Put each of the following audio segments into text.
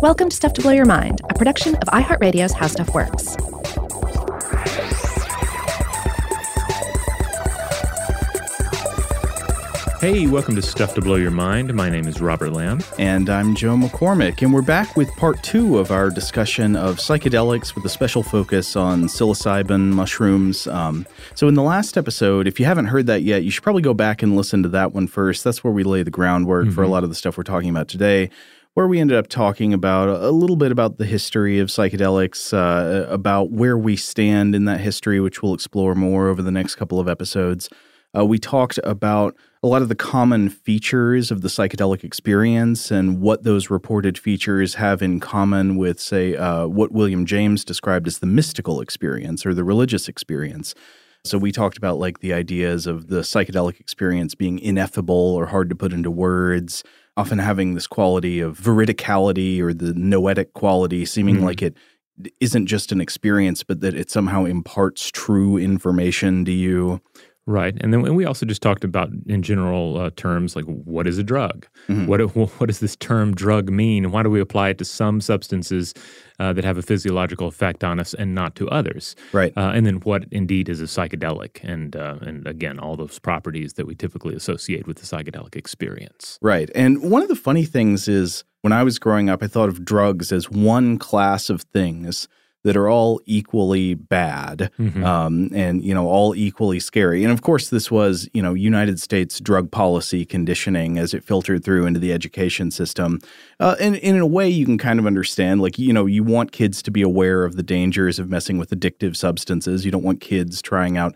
Welcome to Stuff to Blow Your Mind, a production of iHeartRadio's How Stuff Works. Hey, welcome to Stuff to Blow Your Mind. My name is Robert Lamb. And I'm Joe McCormick, and we're back with part two of our discussion of psychedelics with a special focus on psilocybin mushrooms. So in the last episode, if you haven't heard that yet, you should probably go back and listen to that one first. That's where we lay the groundwork for a lot of the stuff we're talking about today, where we ended up talking about a little bit about the history of psychedelics, about where we stand in that history, which we'll explore more over the next couple of episodes. We talked about a lot of the common features of the psychedelic experience and what those reported features have in common with, say, what William James described as the mystical experience or the religious experience. So we talked about, like, the ideas of the psychedelic experience being ineffable or hard to put into words, often having this quality of veridicality or the noetic quality, seeming like it isn't just an experience, but that it somehow imparts true information to you. Right. And then we also just talked about, in general terms, like, what is a drug? What does this term drug mean? And why do we apply it to some substances that have a physiological effect on us and not to others? Right. And then what indeed is a psychedelic? And again, all those properties that we typically associate with the psychedelic experience. Right. And one of the funny things is, when I was growing up, I thought of drugs as one class of things that are all equally bad and, you know, all equally scary. And, of course, this was, you know, United States drug policy conditioning as it filtered through into the education system. And in a way you can kind of understand, like, you know, you want kids to be aware of the dangers of messing with addictive substances. You don't want kids trying out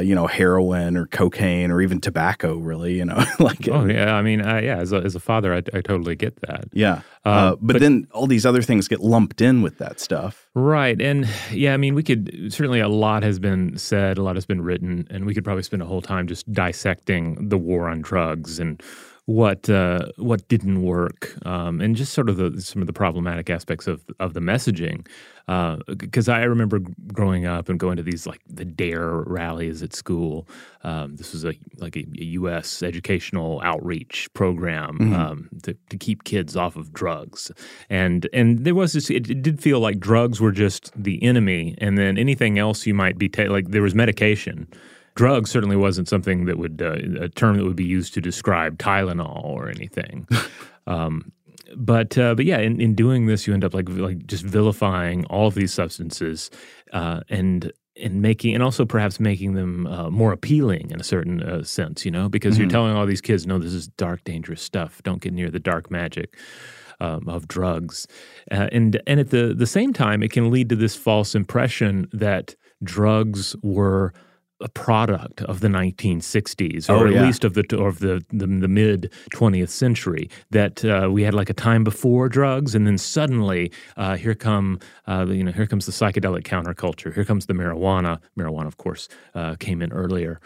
you know, heroin or cocaine or even tobacco, really, you know. Oh, yeah. I mean, as a father, I totally get that. Yeah. But then all these other things get lumped in with that stuff. Right. And, yeah, I mean, we could – certainly a lot has been said, a lot has been written, and we could probably spend a whole time just dissecting the war on drugs and what didn't work, and just sort of some of the problematic aspects of the messaging. Because I remember growing up and going to these, like, the DARE rallies at school. This was a U.S. educational outreach program to keep kids off of drugs. And there was this – it did feel like drugs were just the enemy, and then anything else you might be like, there was medication. Drug certainly wasn't something that would a term that would be used to describe Tylenol or anything. But yeah, in doing this, you end up like just vilifying all of these substances, and and making, and also perhaps making them more appealing in a certain sense, you know, because you're telling all these kids, no, this is dark, dangerous stuff. Don't get near the dark magic of drugs. And at the same time, it can lead to this false impression that drugs were a product of the 1960s, or at least of the mid 20th century. That we had like a time before drugs, and then suddenly here comes the psychedelic counterculture. Here comes the marijuana. Marijuana, of course, came in earlier.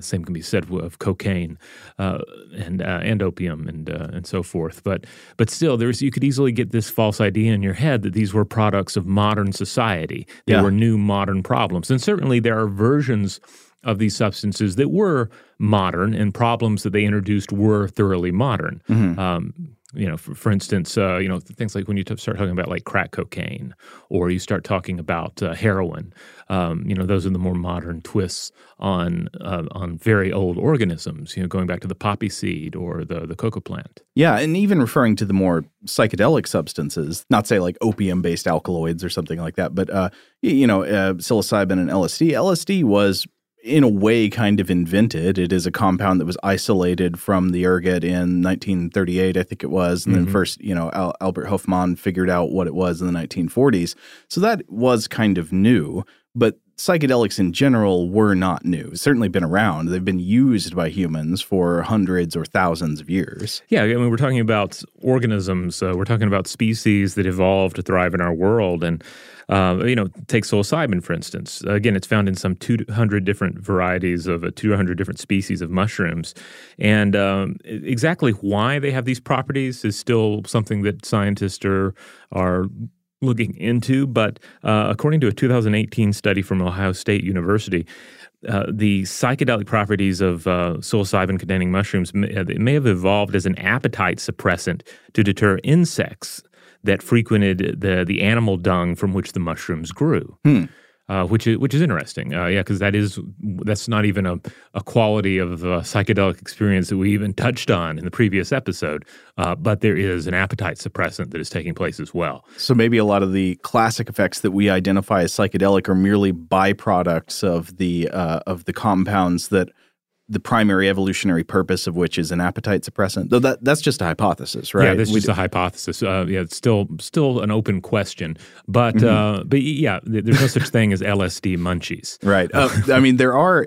Same can be said of cocaine and opium and so forth. But still, you could easily get this false idea in your head that these were products of modern society. They were new modern problems, and certainly there are versions of these substances that were modern, and problems that they introduced were thoroughly modern. For instance, things like when you start talking about like crack cocaine, or you start talking about heroin. Those are the more modern twists on very old organisms. You know, going back to the poppy seed or the coca plant. Yeah, and even referring to the more psychedelic substances, not say like opium-based alkaloids or something like that, but psilocybin and LSD. LSD was, in a way, kind of invented. It is a compound that was isolated from the ergot in 1938, I think it was, and then first, Albert Hofmann figured out what it was in the 1940s. So that was kind of new, but psychedelics in general were not new. It's certainly been around. They've been used by humans for hundreds or thousands of years. Yeah, I mean, we're talking about organisms. We're talking about species that evolved to thrive in our world. And, take psilocybin, for instance. Again, it's found in some 200 different varieties of 200 different species of mushrooms. And exactly why they have these properties is still something that scientists are looking into, but according to a 2018 study from Ohio State University, the psychedelic properties of psilocybin-containing mushrooms may have evolved as an appetite suppressant to deter insects that frequented the animal dung from which the mushrooms grew. Which is interesting, because that's not even a quality of psychedelic experience that we even touched on in the previous episode, but there is an appetite suppressant that is taking place as well. So maybe a lot of the classic effects that we identify as psychedelic are merely byproducts of the compounds that the primary evolutionary purpose of which is an appetite suppressant. Though that's just a hypothesis, right? Yeah, that's just a hypothesis. It's still an open question. But there's no such thing as LSD munchies. Right. I mean, there are,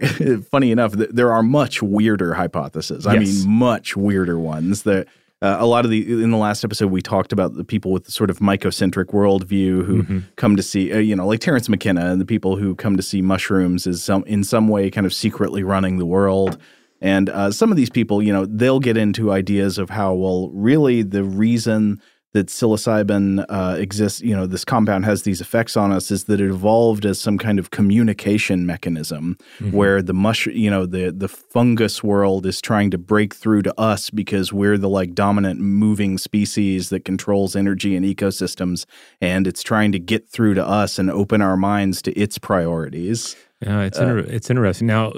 funny enough, there are much weirder hypotheses. I mean, much weirder ones that a lot of in the last episode, we talked about the people with the sort of mycocentric worldview who come to see, like Terrence McKenna and the people who come to see mushrooms as in some way kind of secretly running the world. And some of these people, they'll get into ideas of how, well, really the reason that psilocybin exists, this compound has these effects on us, is that it evolved as some kind of communication mechanism where the fungus world is trying to break through to us because we're the dominant moving species that controls energy and ecosystems, and it's trying to get through to us and open our minds to its priorities. Yeah, it's interesting. Now,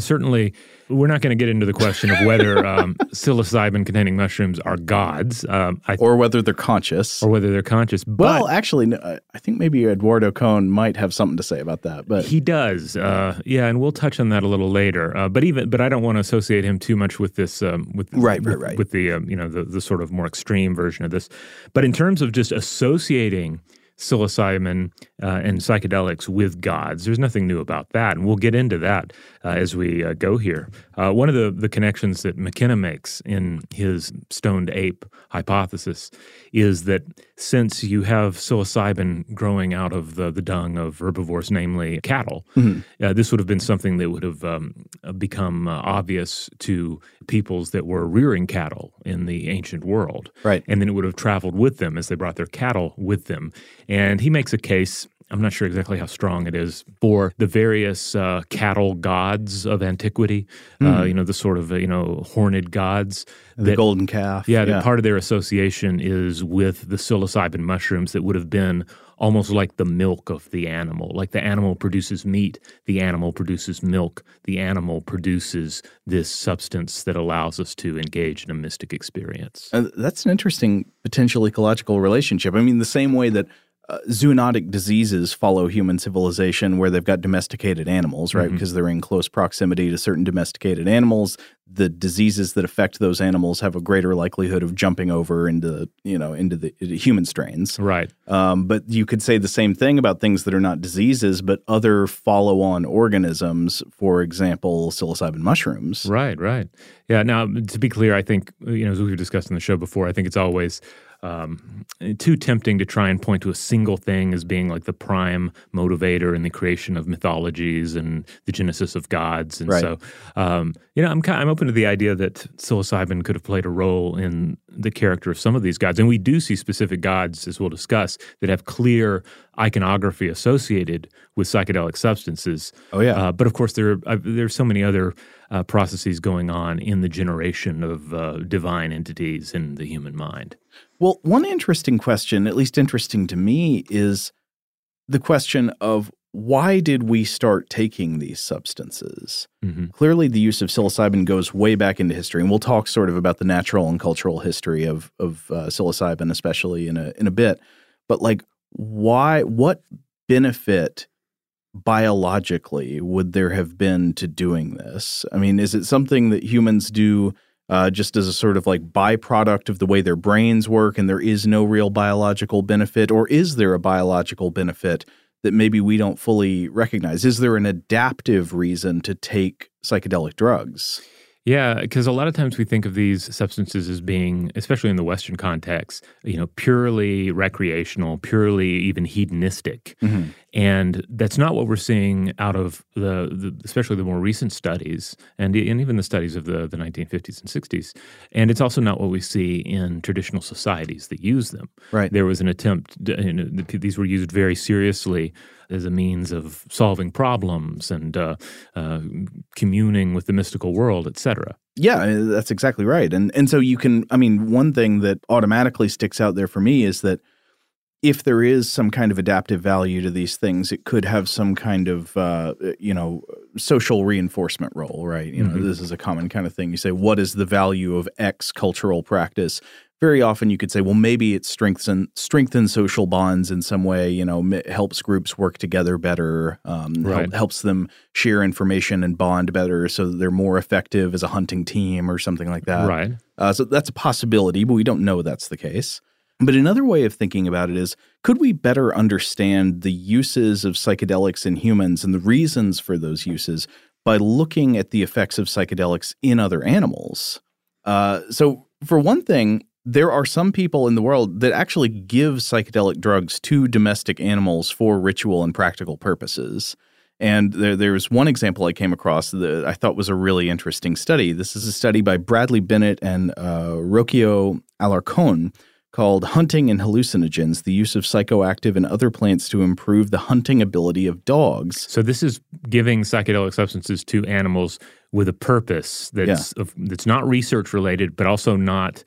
certainly, we're not going to get into the question of whether psilocybin-containing mushrooms are gods, or whether they're conscious, But, well, actually, no, I think maybe Eduardo Cohn might have something to say about that. But he does, and we'll touch on that a little later. But I don't want to associate him too much with this, with the sort of more extreme version of this. But in terms of just associating psilocybin and psychedelics with gods, there's nothing new about that, and we'll get into that as we go here. One of the connections that McKenna makes in his stoned ape hypothesis is that since you have psilocybin growing out of the dung of herbivores, namely cattle, this would have been something that would have become obvious to peoples that were rearing cattle in the ancient world. Right. And then it would have traveled with them as they brought their cattle with them. And he makes a case, I'm not sure exactly how strong it is, for the various cattle gods of antiquity, the sort of, horned gods. The golden calf. Yeah, that part of their association is with the psilocybin mushrooms that would have been almost like the milk of the animal. Like the animal produces meat, the animal produces milk, the animal produces this substance that allows us to engage in a mystic experience. That's an interesting potential ecological relationship. I mean, the same way that zoonotic diseases follow human civilization where they've got domesticated animals, right? Mm-hmm. Because they're in close proximity to certain domesticated animals. The diseases that affect those animals have a greater likelihood of jumping over into, you know, into the human strains. Right. But you could say the same thing about things that are not diseases, but other follow-on organisms, for example, psilocybin mushrooms. Right, right. Yeah. Now, to be clear, I think, you know, as we've discussed on the show before, I think it's always too tempting to try and point to a single thing as being like the prime motivator in the creation of mythologies and the genesis of gods. And so, you know, I'm open to the idea that psilocybin could have played a role in the character of some of these gods. And we do see specific gods, as we'll discuss, that have clear iconography associated with psychedelic substances. Oh, yeah. But, of course, there's so many other processes going on in the generation of divine entities in the human mind. Well, one interesting question, at least interesting to me, is the question of why did we start taking these substances? Mm-hmm. Clearly, the use of psilocybin goes way back into history, and we'll talk sort of about the natural and cultural history of psilocybin, especially in a bit. But like, why? What benefit biologically would there have been to doing this? I mean, is it something that humans do just as a sort of like byproduct of the way their brains work and there is no real biological benefit? Or is there a biological benefit that maybe we don't fully recognize? Is there an adaptive reason to take psychedelic drugs? Yeah, because a lot of times we think of these substances as being, especially in the Western context, you know, purely recreational, purely even hedonistic. Mm-hmm. And that's not what we're seeing out of the especially the more recent studies and even the studies of the 1950s and 60s. And it's also not what we see in traditional societies that use them. Right. There was an attempt, you know, these were used very seriously as a means of solving problems and communing with the mystical world, et cetera. Yeah, that's exactly right. And so you can, I mean, one thing that automatically sticks out there for me is that if there is some kind of adaptive value to these things, it could have some kind of, you know, social reinforcement role, right? You know, this is a common kind of thing. You say, what is the value of X cultural practice? Very often you could say, well, maybe it strengthens social bonds in some way, you know, helps groups work together better, helps them share information and bond better so that they're more effective as a hunting team or something like that. Right. So that's a possibility, but we don't know that's the case. But another way of thinking about it is, could we better understand the uses of psychedelics in humans and the reasons for those uses by looking at the effects of psychedelics in other animals? So for one thing, there are some people in the world that actually give psychedelic drugs to domestic animals for ritual and practical purposes. And there's one example I came across that I thought was a really interesting study. This is a study by Bradley Bennett and Rocio Alarcón, called Hunting and Hallucinogens, the Use of Psychoactive and Other Plants to Improve the Hunting Ability of Dogs. So this is giving psychedelic substances to animals with a purpose that's not research-related, but also not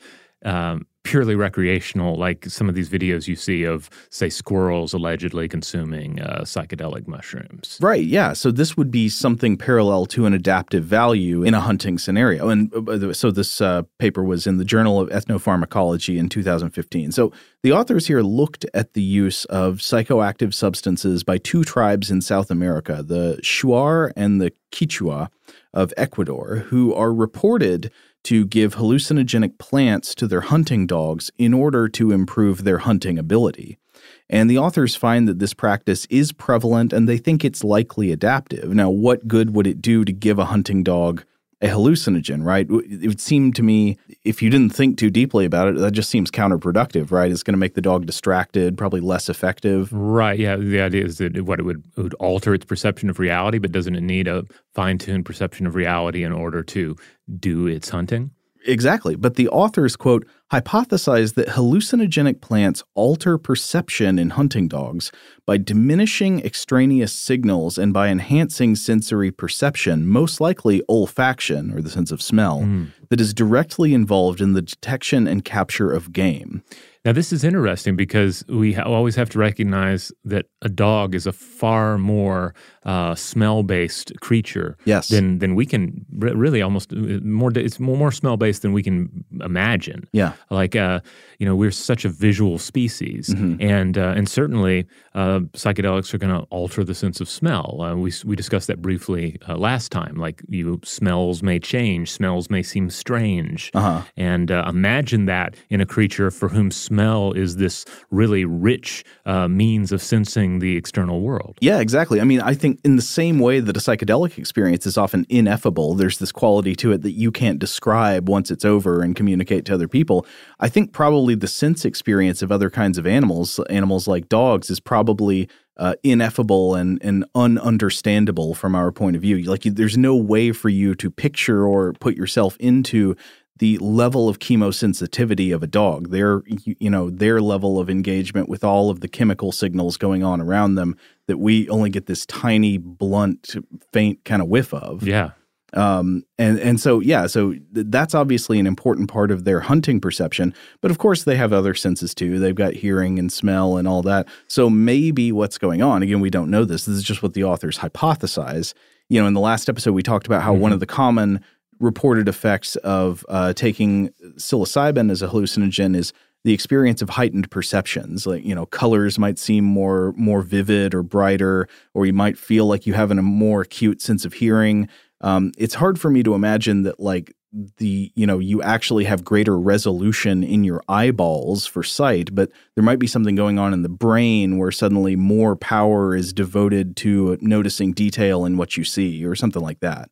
purely recreational, like some of these videos you see of, say, squirrels allegedly consuming psychedelic mushrooms. Right, yeah. So this would be something parallel to an adaptive value in a hunting scenario. And so this paper was in the Journal of Ethnopharmacology in 2015. So the authors here looked at the use of psychoactive substances by two tribes in South America, the Shuar and the Quichua of Ecuador, who are reported to give hallucinogenic plants to their hunting dogs in order to improve their hunting ability. And the authors find that this practice is prevalent and they think it's likely adaptive. Now, what good would it do to give a hunting dog a hallucinogen, right? It would seem to me, if you didn't think too deeply about it, that just seems counterproductive, right? It's going to make the dog distracted, probably less effective. Right, yeah. The idea is that it would alter its perception of reality, but doesn't it need a fine-tuned perception of reality in order to do its hunting? Exactly. But the authors, quote, hypothesize that hallucinogenic plants alter perception in hunting dogs by diminishing extraneous signals and by enhancing sensory perception, most likely olfaction, or the sense of smell, that is directly involved in the detection and capture of game. Now, this is interesting because we always have to recognize that a dog is a far more smell-based creature than we can really almost more. It's more smell-based than we can imagine. Yeah, like we're such a visual species, mm-hmm. and certainly psychedelics are going to alter the sense of smell. We discussed that briefly last time. Like smells may change, smells may seem strange, uh-huh. and imagine that in a creature for whom smell is this really rich means of sensing the external world. Yeah, exactly. I mean, I think in the same way that a psychedelic experience is often ineffable, there's this quality to it that you can't describe once it's over and communicate to other people. I think probably the sense experience of other kinds of animals like dogs, is probably ineffable and ununderstandable from our point of view. Like, there's no way for you to picture or put yourself into the level of chemosensitivity of a dog, their level of engagement with all of the chemical signals going on around them that we only get this tiny, blunt, faint kind of whiff of. Yeah. So that's obviously an important part of their hunting perception. But of course, they have other senses too. They've got hearing and smell and all that. So maybe what's going on, again, we don't know this. This is just what the authors hypothesize. You know, in the last episode, we talked about how mm-hmm. one of the common reported effects of taking psilocybin as a hallucinogen is the experience of heightened perceptions. Like, colors might seem more vivid or brighter, or you might feel like you have a more acute sense of hearing. It's hard for me to imagine that, like, you actually have greater resolution in your eyeballs for sight, but there might be something going on in the brain where suddenly more power is devoted to noticing detail in what you see or something like that.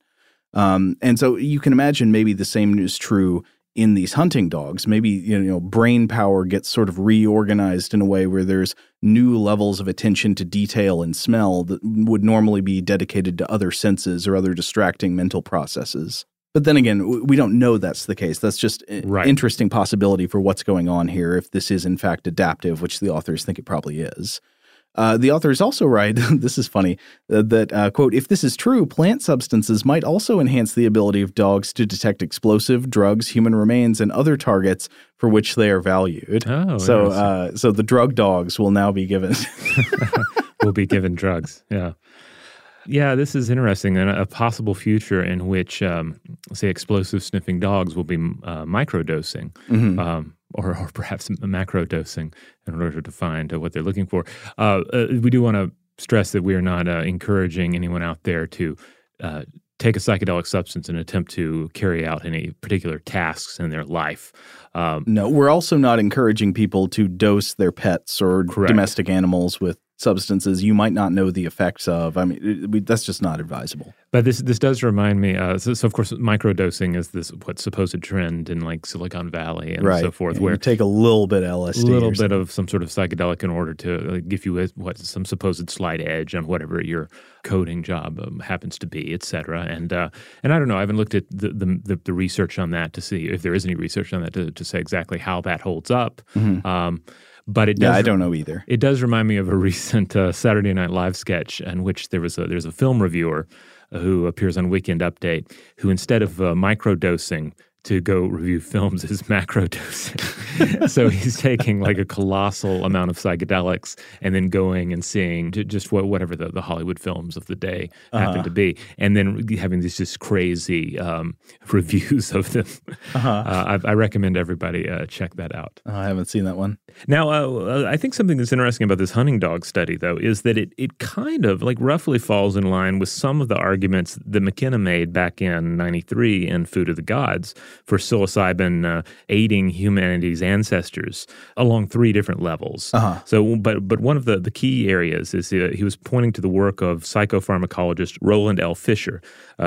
And so you can imagine maybe the same is true in these hunting dogs. Maybe, brain power gets sort of reorganized in a way where there's new levels of attention to detail and smell that would normally be dedicated to other senses or other distracting mental processes. But then again, we don't know that's the case. That's just an interesting possibility for what's going on here, if this is in fact adaptive, which the authors think it probably is. The authors also write, this is funny, that, quote, if this is true, plant substances might also enhance the ability of dogs to detect explosive, drugs, human remains, and other targets for which they are valued. Oh, so the drug dogs will now be given. Will be given drugs, yeah. Yeah, this is interesting. And a possible future in which, say, explosive-sniffing dogs will be microdosing. Mm-hmm. Or perhaps macro dosing in order to find what they're looking for. We do want to stress that we are not encouraging anyone out there to take a psychedelic substance and attempt to carry out any particular tasks in their life. No, we're also not encouraging people to dose their pets or domestic animals with substances you might not know the effects of. I mean, that's just not advisable. But this does remind me, so of course, microdosing is this supposed trend in like Silicon Valley and so forth. And where you take a little bit of LSD. A little bit of some sort of psychedelic in order to give you some supposed slight edge on whatever your coding job happens to be, et cetera. And I don't know, I haven't looked at the research on that to see if there is any research on that to say exactly how that holds up. Mm-hmm. But it does. Yeah, I don't know either. It does remind me of a recent Saturday Night Live sketch in which there's a film reviewer who appears on Weekend Update who, instead of microdosing to go review films, is macrodosing. So he's taking like a colossal amount of psychedelics and then going and seeing just whatever the Hollywood films of the day happen to be, and then having these just crazy reviews of them. Uh-huh. I recommend everybody check that out. I haven't seen that one. Now, I think something that's interesting about this hunting dog study, though, is that it kind of like roughly falls in line with some of the arguments that McKenna made back in 93 in Food of the Gods for psilocybin aiding humanity's ancestors along three different levels. Uh-huh. So, but one of the key areas is he was pointing to the work of psychopharmacologist Roland L. Fisher,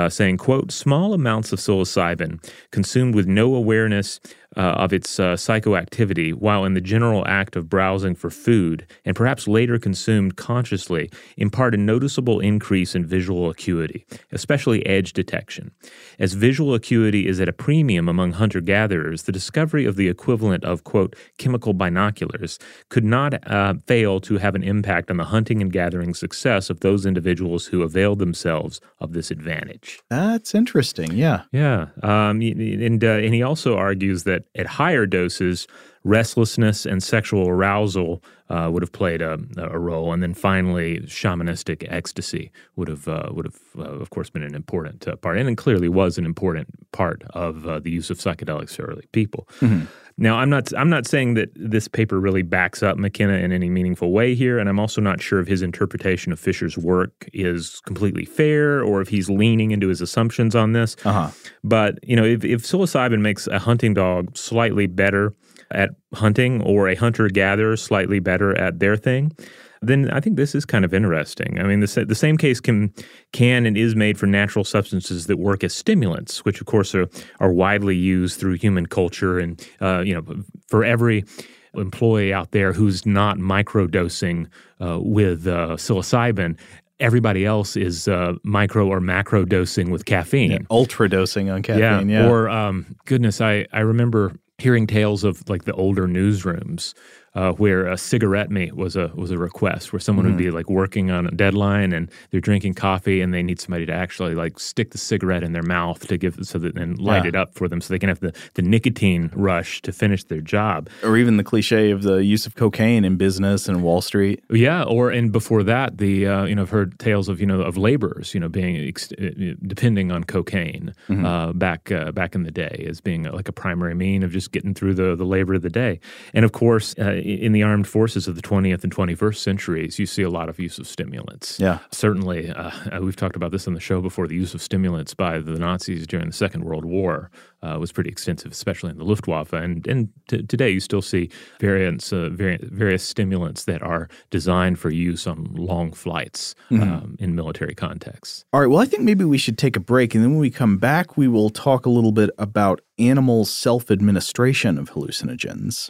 saying, quote, small amounts of psilocybin consumed with no awareness of its psychoactivity while in the general act of browsing for food and perhaps later consumed consciously impart a noticeable increase in visual acuity, especially edge detection. As visual acuity is at a premium among hunter-gatherers, the discovery of the equivalent of, quote, chemical binoculars could not fail to have an impact on the hunting and gathering success of those individuals who availed themselves of this advantage. That's interesting, yeah. Yeah, and he also argues that at higher doses, restlessness and sexual arousal would have played a role. And then finally, shamanistic ecstasy would have of course, been an important part, and clearly was an important part of the use of psychedelics to early people. Mm-hmm. Now, I'm not saying that this paper really backs up McKenna in any meaningful way here, and I'm also not sure if his interpretation of Fisher's work is completely fair or if he's leaning into his assumptions on this. Uh-huh. But, you know, if psilocybin makes a hunting dog slightly better at hunting or a hunter-gatherer slightly better at their thing, then I think this is kind of interesting. I mean, the same case can and is made for natural substances that work as stimulants, which, of course, are widely used through human culture. And, you know, for every employee out there who's not microdosing with psilocybin, everybody else is micro or macro dosing with caffeine. Yeah, ultra dosing on caffeine, yeah. Or, goodness, I remember hearing tales of, like, the older newsrooms where a cigarette mate was a request, where someone would be, like, working on a deadline and they're drinking coffee and they need somebody to actually, like, stick the cigarette in their mouth to give so that and light it up for them so they can have the nicotine rush to finish their job. Or even the cliche of the use of cocaine in business and Wall Street. Yeah, or and before that, the you know, I've heard tales of, you know, of laborers, you know, being depending on cocaine back in the day as being like a primary mean of just getting through the labor of the day. And of course, in the armed forces of the 20th and 21st centuries, you see a lot of use of stimulants. Yeah. Certainly, we've talked about this on the show before, the use of stimulants by the Nazis during the Second World War was pretty extensive, especially in the Luftwaffe. And today you still see various stimulants that are designed for use on long flights in military contexts. All right, well, I think maybe we should take a break, and then when we come back, we will talk a little bit about animal self-administration of hallucinogens.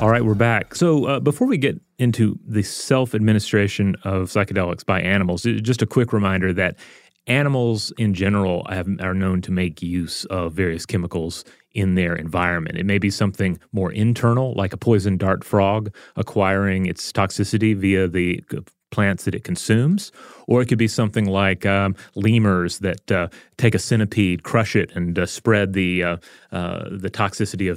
All right, we're back. So before we get into the self-administration of psychedelics by animals, just a quick reminder that animals in general are known to make use of various chemicals in their environment. It may be something more internal, like a poison dart frog acquiring its toxicity via the plants that it consumes, or it could be something like lemurs that take a centipede, crush it, and spread the toxicity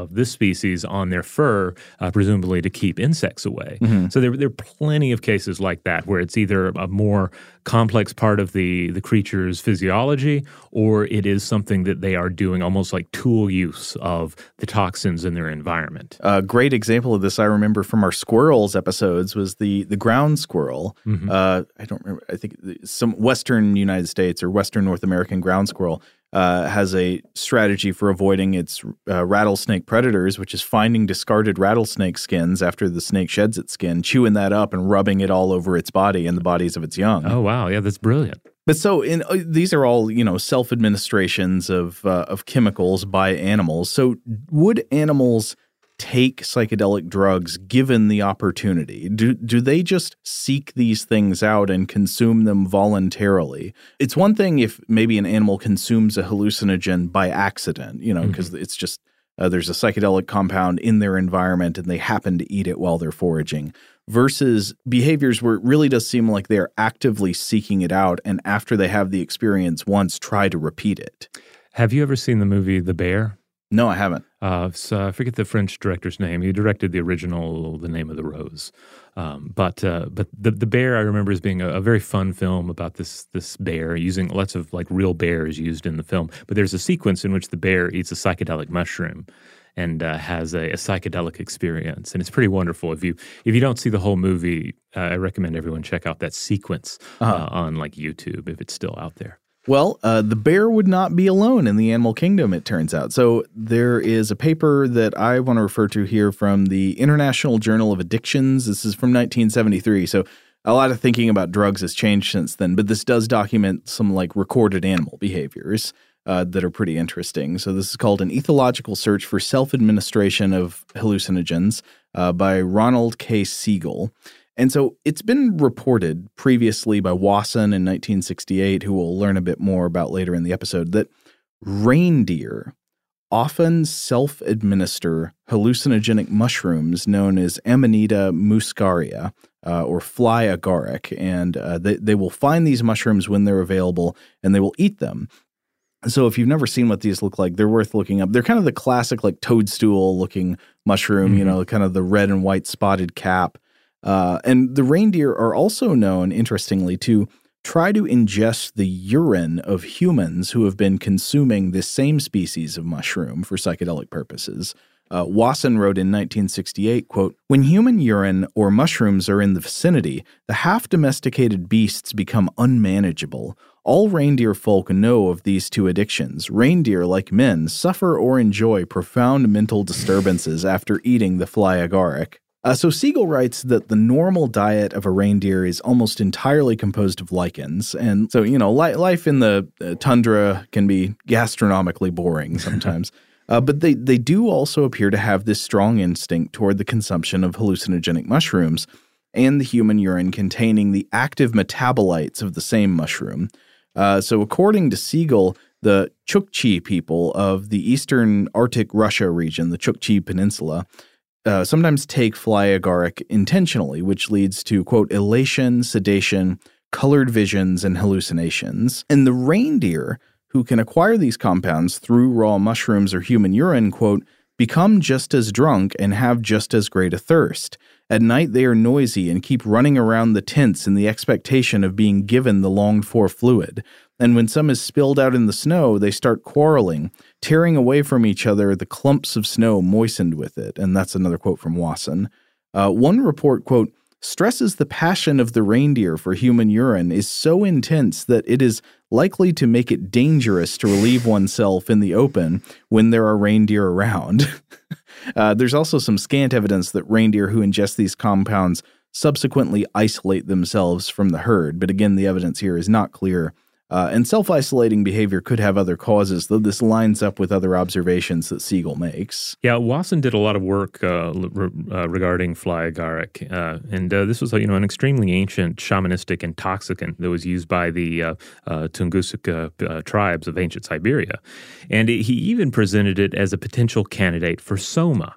of this species on their fur, presumably to keep insects away. Mm-hmm. So there are plenty of cases like that where it's either a more complex part of the creature's physiology, or it is something that they are doing almost like tool use of the toxins in their environment. A great example of this I remember from our squirrels episodes was the ground squirrel. Mm-hmm. I don't remember. I think some Western United States or Western North American ground squirrel has a strategy for avoiding its rattlesnake predators, which is finding discarded rattlesnake skins after the snake sheds its skin, chewing that up and rubbing it all over its body and the bodies of its young. Oh, wow. Yeah, that's brilliant. But so these are all, self-administrations of chemicals by animals. So would animals take psychedelic drugs given the opportunity? Do they just seek these things out and consume them voluntarily? It's one thing if maybe an animal consumes a hallucinogen by accident, because mm-hmm. it's just there's a psychedelic compound in their environment and they happen to eat it while they're foraging, versus behaviors where it really does seem like they're actively seeking it out and after they have the experience once try to repeat it. Have you ever seen the movie The Bear? No, I haven't. So I forget the French director's name. He directed the original The Name of the Rose. But the Bear I remember as being a very fun film about this bear, using lots of like real bears used in the film. But there's a sequence in which the bear eats a psychedelic mushroom and has a psychedelic experience. And it's pretty wonderful. If you don't see the whole movie, I recommend everyone check out that sequence on like YouTube if it's still out there. Well, the bear would not be alone in the animal kingdom, it turns out. So there is a paper that I want to refer to here from the International Journal of Addictions. This is from 1973. So a lot of thinking about drugs has changed since then, but this does document some like recorded animal behaviors that are pretty interesting. So this is called An Ethological Search for Self-Administration of Hallucinogens by Ronald K. Siegel. And so it's been reported previously by Wasson in 1968, who we'll learn a bit more about later in the episode, that reindeer often self-administer hallucinogenic mushrooms known as Amanita muscaria or fly agaric. And they will find these mushrooms when they're available and they will eat them. So if you've never seen what these look like, they're worth looking up. They're kind of the classic like toadstool-looking mushroom, mm-hmm. Kind of the red and white spotted cap. And the reindeer are also known, interestingly, to try to ingest the urine of humans who have been consuming this same species of mushroom for psychedelic purposes. Wasson wrote in 1968, quote, "When human urine or mushrooms are in the vicinity, the half-domesticated beasts become unmanageable. All reindeer folk know of these two addictions. Reindeer, like men, suffer or enjoy profound mental disturbances after eating the fly agaric." So Siegel writes that the normal diet of a reindeer is almost entirely composed of lichens. And so, life in the tundra can be gastronomically boring sometimes. But they do also appear to have this strong instinct toward the consumption of hallucinogenic mushrooms and the human urine containing the active metabolites of the same mushroom. So according to Siegel, the Chukchi people of the eastern Arctic Russia region, the Chukchi Peninsula, sometimes take flyagaric intentionally, which leads to, quote, elation, sedation, colored visions, and hallucinations. And the reindeer, who can acquire these compounds through raw mushrooms or human urine, quote, become just as drunk and have just as great a thirst. At night they are noisy and keep running around the tents in the expectation of being given the longed-for fluid. And when some is spilled out in the snow, they start quarreling, tearing away from each other the clumps of snow moistened with it. And that's another quote from Wasson. One report, quote, stresses the passion of the reindeer for human urine is so intense that it is likely to make it dangerous to relieve oneself in the open when there are reindeer around. There's also some scant evidence that reindeer who ingest these compounds subsequently isolate themselves from the herd. But again, the evidence here is not clear. And self-isolating behavior could have other causes, though this lines up with other observations that Siegel makes. Yeah, Wasson did a lot of work regarding flyagaric, and this was an extremely ancient shamanistic intoxicant that was used by the Tungusica tribes of ancient Siberia, and he even presented it as a potential candidate for soma.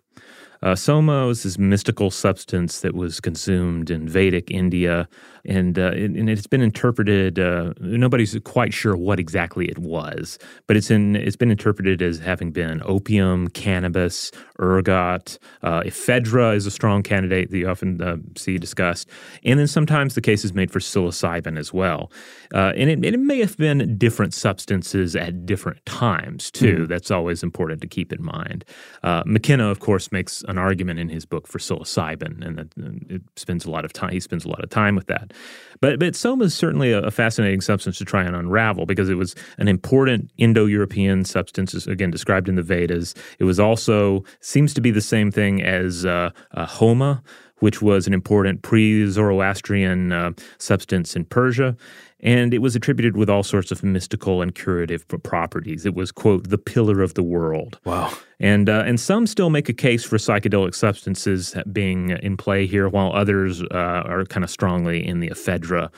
Soma was this mystical substance that was consumed in Vedic India, and it's been interpreted. Nobody's quite sure what exactly it was, but it's been interpreted as having been opium, cannabis, ergot. Ephedra is a strong candidate that you often see discussed, and then sometimes the case is made for psilocybin as well. And it may have been different substances at different times too. Mm. That's always important to keep in mind. McKenna, of course, makes an argument in his book for psilocybin, and it spends a lot of time. He spends a lot of time with that. But soma is certainly a fascinating substance to try and unravel because it was an important Indo-European substance, again described in the Vedas. It was also seems to be the same thing as homa, which was an important pre-Zoroastrian substance in Persia. And it was attributed with all sorts of mystical and curative properties. It was, quote, the pillar of the world. Wow. And some still make a case for psychedelic substances being in play here, while others are kind of strongly in the ephedra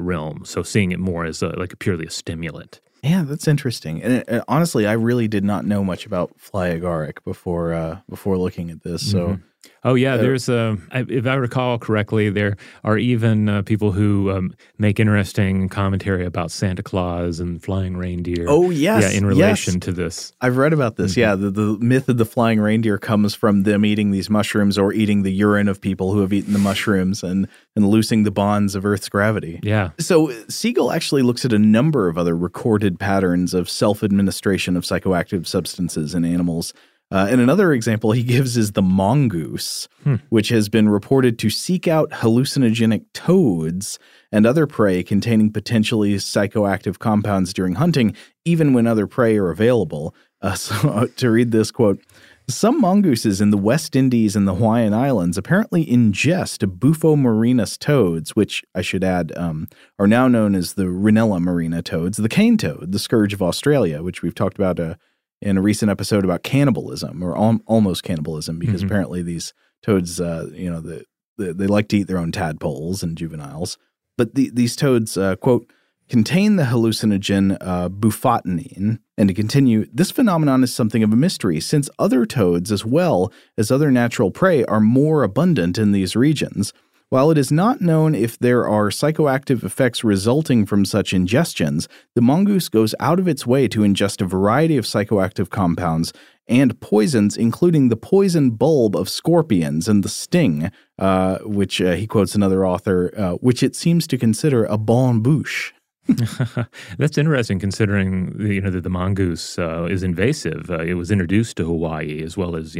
realm. So seeing it more as purely a stimulant. Yeah, that's interesting. And honestly, I really did not know much about flyagaric before looking at this. So. Mm-hmm. Oh, yeah. If I recall correctly, there are even people who make interesting commentary about Santa Claus and flying reindeer. Oh, yes. Yeah, in relation to this. I've read about this. Mm-hmm. Yeah, the myth of the flying reindeer comes from them eating these mushrooms or eating the urine of people who have eaten the mushrooms and loosing the bonds of Earth's gravity. Yeah. So Siegel actually looks at a number of other recorded patterns of self-administration of psychoactive substances in animals. And another example he gives is the mongoose, which has been reported to seek out hallucinogenic toads and other prey containing potentially psychoactive compounds during hunting, even when other prey are available. So to read this, quote, some mongooses in the West Indies and the Hawaiian Islands apparently ingest Bufo marinus toads, which I should add are now known as the Rhinella marina toads, the cane toad, the scourge of Australia, which we've talked about in a recent episode about cannibalism or almost cannibalism, because apparently these toads, they like to eat their own tadpoles and juveniles. But these toads, quote, contain the hallucinogen bufotenin. And to continue, this phenomenon is something of a mystery since other toads as well as other natural prey are more abundant in these regions. While it is not known if there are psychoactive effects resulting from such ingestions, the mongoose goes out of its way to ingest a variety of psychoactive compounds and poisons, including the poison bulb of scorpions and the sting, which he quotes another author, which it seems to consider a bonne bouche. That's interesting, considering that the mongoose is invasive. It was introduced to Hawaii as well as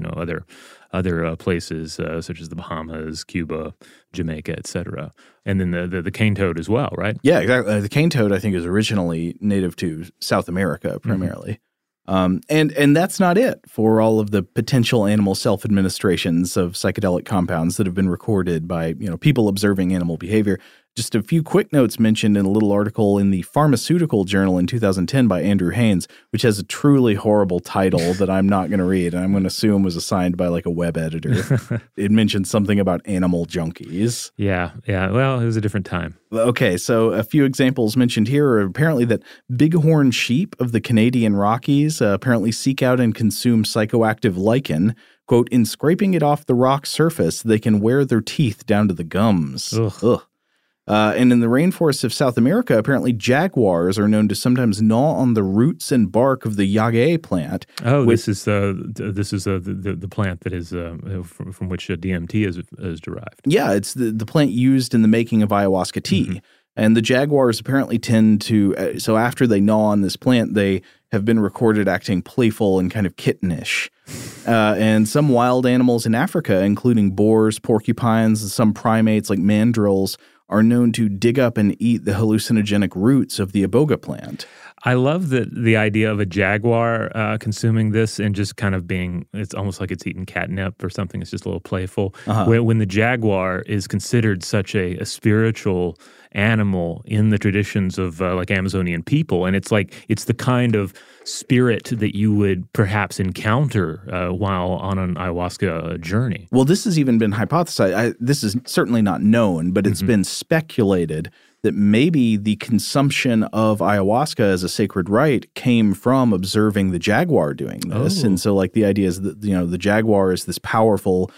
other places such as the Bahamas, Cuba, Jamaica, etc. And then the cane toad as well, right? Yeah, exactly. The cane toad, I think, is originally native to South America primarily. Mm-hmm. And that's not it for all of the potential animal self-administrations of psychedelic compounds that have been recorded by people observing animal behavior. Just a few quick notes mentioned in a little article in the Pharmaceutical Journal in 2010 by Andrew Haynes, which has a truly horrible title that I'm not going to read, and I'm going to assume was assigned by like a web editor. It mentioned something about animal junkies. Yeah. Well, it was a different time. Okay, so a few examples mentioned here are apparently that bighorn sheep of the Canadian Rockies apparently seek out and consume psychoactive lichen. Quote, in scraping it off the rock surface, they can wear their teeth down to the gums. Ugh. And in the rainforests of South America, apparently jaguars are known to sometimes gnaw on the roots and bark of the Hayah plant. Oh, this is the plant that is from which DMT is derived. Yeah, it's the plant used in the making of ayahuasca tea. Mm-hmm. And the jaguars apparently tend to so after they gnaw on this plant, they have been recorded acting playful and kind of kittenish. And some wild animals in Africa, including boars, porcupines, and some primates like mandrills, are known to dig up and eat the hallucinogenic roots of the iboga plant. I love the idea of a jaguar consuming this and just kind of being, it's almost like it's eating catnip or something. It's just a little playful. Uh-huh. When the jaguar is considered such a spiritual animal in the traditions of like Amazonian people. And it's like, it's the kind of spirit that you would perhaps encounter while on an ayahuasca journey. Well, this has even been hypothesized. This is certainly not known, but it's mm-hmm. been speculated that maybe the consumption of ayahuasca as a sacred rite came from observing the jaguar doing this. Oh. And so like the idea is that, you know, the jaguar is this powerful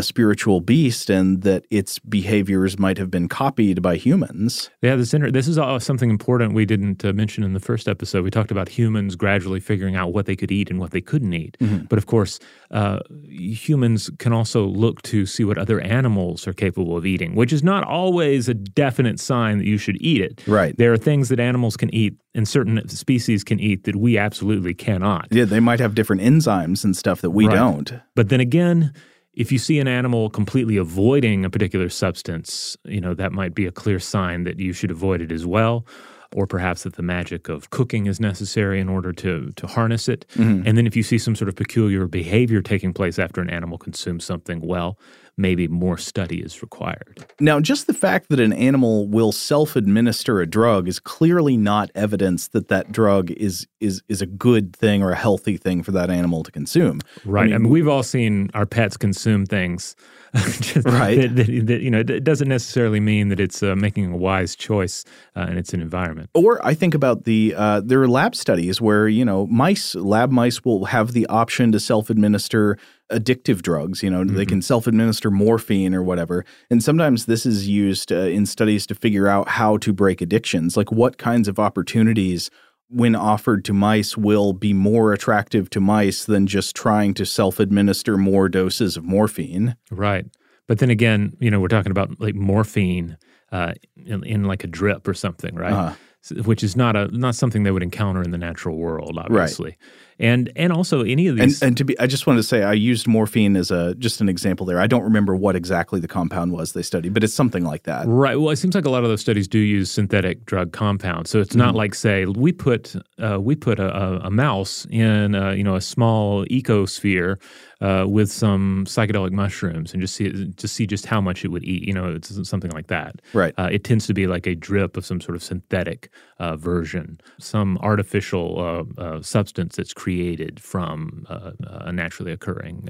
spiritual beast and that its behaviors might have been copied by humans. Yeah, this is something important we didn't mention in the first episode. We talked about humans gradually figuring out what they could eat and what they couldn't eat. Mm-hmm. But of course, humans can also look to see what other animals are capable of eating, which is not always a definite sign that you should eat it. Right. There are things that animals can eat and certain species can eat that we absolutely cannot. Yeah, they might have different enzymes and stuff that we don't. But then again, if you see an animal completely avoiding a particular substance, you know, that might be a clear sign that you should avoid it as well, or perhaps that the magic of cooking is necessary in order to harness it. Mm-hmm. And then if you see some sort of peculiar behavior taking place after an animal consumes something, well, maybe more study is required. Now, just the fact that an animal will self-administer a drug is clearly not evidence that that drug is a good thing or a healthy thing for that animal to consume. Right. I mean we've all seen our pets consume things. Right. That, you know, it doesn't necessarily mean that it's making a wise choice in its environment. Or I think about there are lab studies where, you know, lab mice will have the option to self-administer addictive drugs, you know, mm-hmm. they can self-administer morphine or whatever. And sometimes this is used in studies to figure out how to break addictions, like what kinds of opportunities when offered to mice will be more attractive to mice than just trying to self-administer more doses of morphine. Right. But then again, you know, we're talking about like morphine in like a drip or something, right? Uh-huh. Which is not something they would encounter in the natural world, obviously. Right. And also any of these... And to be, I just wanted to say I used morphine as just an example there. I don't remember what exactly the compound was they studied, but it's something like that. Right. Well, it seems like a lot of those studies do use synthetic drug compounds. So it's not like, say, we put a mouse in a small ecosphere with some psychedelic mushrooms and just see how much it would eat. You know, it's something like that. Right. It tends to be like a drip of some sort of synthetic version, some artificial substance that's created from a naturally occurring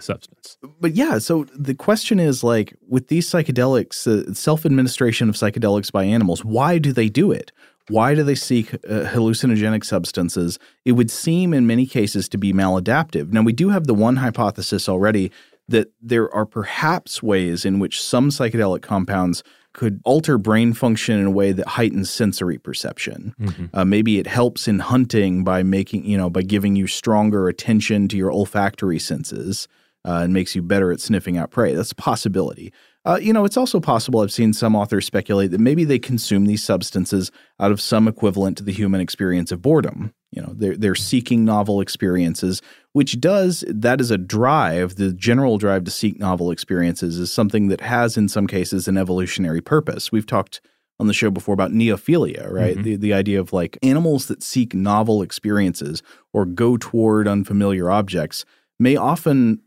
substance. But yeah, so the question is like with these psychedelics, self-administration of psychedelics by animals, why do they do it? Why do they seek hallucinogenic substances? It would seem in many cases to be maladaptive. Now, we do have the one hypothesis already that there are perhaps ways in which some psychedelic compounds could alter brain function in a way that heightens sensory perception. Mm-hmm. Maybe it helps in hunting by giving you stronger attention to your olfactory senses and makes you better at sniffing out prey. That's a possibility. It's also possible, I've seen some authors speculate that maybe they consume these substances out of some equivalent to the human experience of boredom. You know, they're seeking novel experiences, that is a drive. The general drive to seek novel experiences is something that has in some cases an evolutionary purpose. We've talked on the show before about neophilia, right? Mm-hmm. The idea of like animals that seek novel experiences or go toward unfamiliar objects may often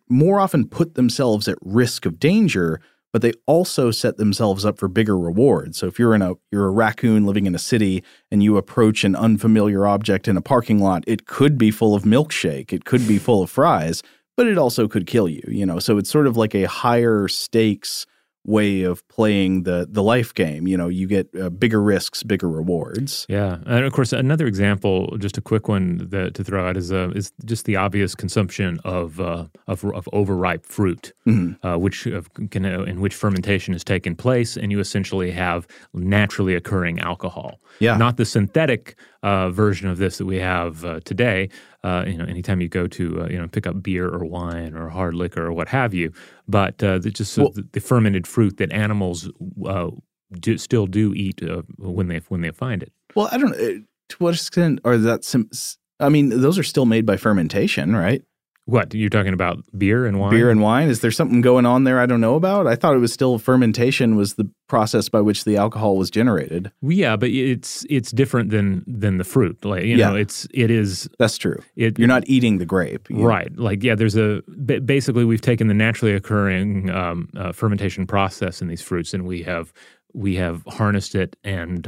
put themselves at risk of danger but they also set themselves up for bigger rewards. So if you're a raccoon living in a city and you approach an unfamiliar object in a parking lot, it could be full of milkshake, it could be full of fries, but it also could kill you, you know. So it's sort of like a higher stakes way of playing the life game. You know, you get bigger risks, bigger rewards. Yeah. And of course, another example, just a quick one to throw out is just the obvious consumption of overripe fruit, mm-hmm. in which fermentation has taken place, and you essentially have naturally occurring alcohol. Yeah. Not the synthetic version of this that we have today. Anytime you go to pick up beer or wine or hard liquor or what have you, but the fermented fruit that animals still do eat when they find it. Well, I don't. To what extent are that? Those are still made by fermentation, right? What, you're talking about beer and wine? Beer and wine? Is there something going on there I don't know about? I thought it was still fermentation was the process by which the alcohol was generated. Yeah, but it's different than the fruit. Like, you know, it is. That's true. You're not eating the grape. Right. Know? Like, yeah, basically we've taken the naturally occurring fermentation process in these fruits, and we have harnessed it, and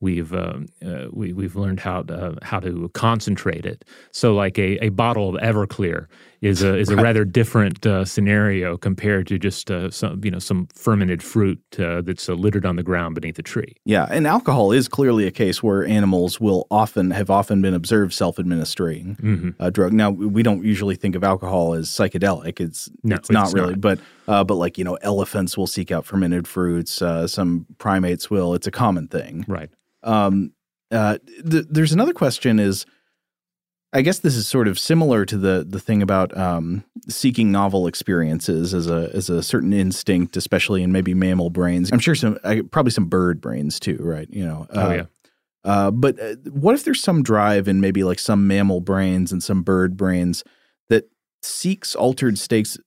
we've learned how to concentrate it. So, like a bottle of Everclear is a rather different scenario compared to just some fermented fruit that's littered on the ground beneath a tree. Yeah, and alcohol is clearly a case where animals will often been observed self-administering mm-hmm. a drug. Now, we don't usually think of alcohol as psychedelic. It's not really. But like, you know, elephants will seek out fermented fruits. Some primates will. It's a common thing. Right. There's another question is, I guess this is sort of similar to the thing about seeking novel experiences as a certain instinct, especially in maybe mammal brains. I'm sure probably some bird brains too, right? You know. But what if there's some drive in maybe like some mammal brains and some bird brains that seeks altered states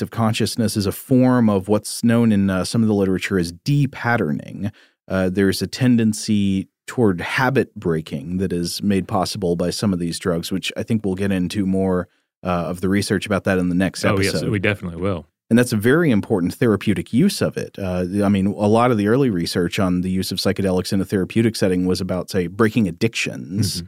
of consciousness as a form of what's known in some of the literature as de-patterning. There's a tendency toward habit breaking that is made possible by some of these drugs, which I think we'll get into more of the research about that in the next episode. Oh, yes, we definitely will. And that's a very important therapeutic use of it. A lot of the early research on the use of psychedelics in a therapeutic setting was about, say, breaking addictions.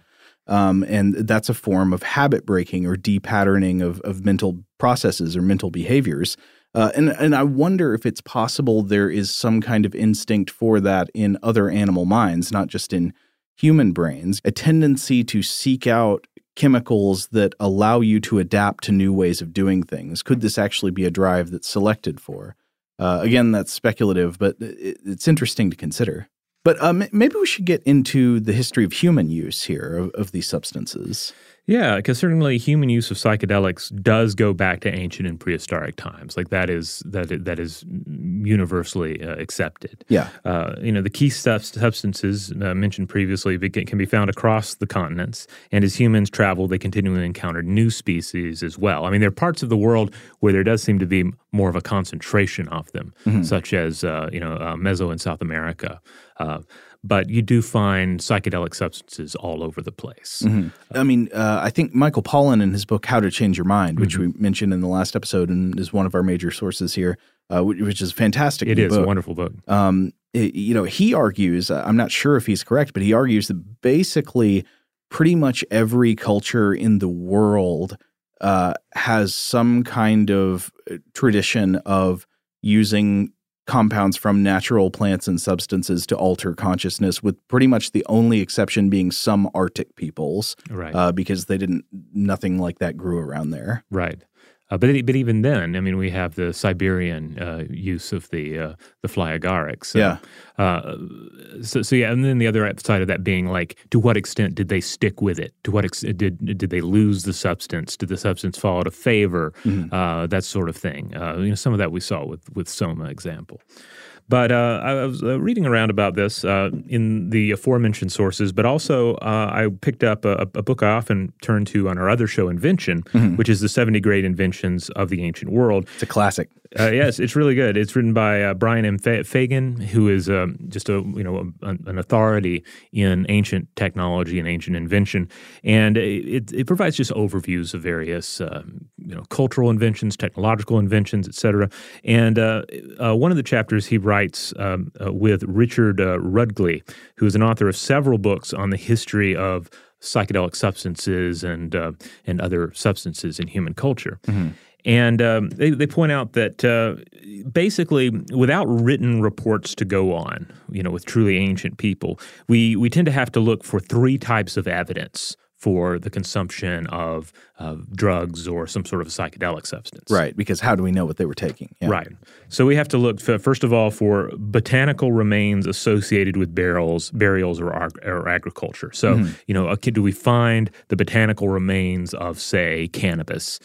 Mm-hmm. And that's a form of habit breaking or de-patterning of mental processes or mental behaviors. And I wonder if it's possible there is some kind of instinct for that in other animal minds, not just in human brains, a tendency to seek out chemicals that allow you to adapt to new ways of doing things. Could this actually be a drive that's selected for? Again, that's speculative, but it's interesting to consider. But maybe we should get into the history of human use here of these substances. Yeah, because certainly human use of psychedelics does go back to ancient and prehistoric times. Like that is universally accepted. Yeah, the key substances mentioned previously can be found across the continents, and as humans travel, they continually encounter new species as well. I mean, there are parts of the world where there does seem to be more of a concentration of them, mm-hmm. such as Meso and South America. But you do find psychedelic substances all over the place. Mm-hmm. I think Michael Pollan in his book, How to Change Your Mind, which mm-hmm. we mentioned in the last episode and is one of our major sources here, which is a fantastic book. It is a wonderful book. He argues, I'm not sure if he's correct, but he argues that basically pretty much every culture in the world has some kind of tradition of using compounds from natural plants and substances to alter consciousness, with pretty much the only exception being some Arctic peoples, right? Because nothing like that grew around there, right? But even then, I mean, we have the Siberian use of the fly agarics. And then the other side of that being like, to what extent did they stick with it? To what extent did they lose the substance? Did the substance fall out of favor? Mm-hmm. That sort of thing. Some of that we saw with Soma example. But I was reading around about this in the aforementioned sources, but also I picked up a book I often turn to on our other show, Invention, mm-hmm. which is the 70 Great Inventions of the Ancient World. It's a classic. Yes, it's really good. It's written by Brian M. Fagan, who is just an authority in ancient technology and ancient invention, and it provides just overviews of various cultural inventions, technological inventions, et cetera. And one of the chapters he writes with Richard Rudgley, who is an author of several books on the history of psychedelic substances and other substances in human culture. Mm-hmm. And they point out that basically, without written reports to go on, with truly ancient people, we tend to have to look for three types of evidence for the consumption of drugs or some sort of a psychedelic substance. Right, because how do we know what they were taking? Yeah. Right. So we have to look, first of all, for botanical remains associated with burials or agriculture. So, mm-hmm. Do we find the botanical remains of, say, cannabis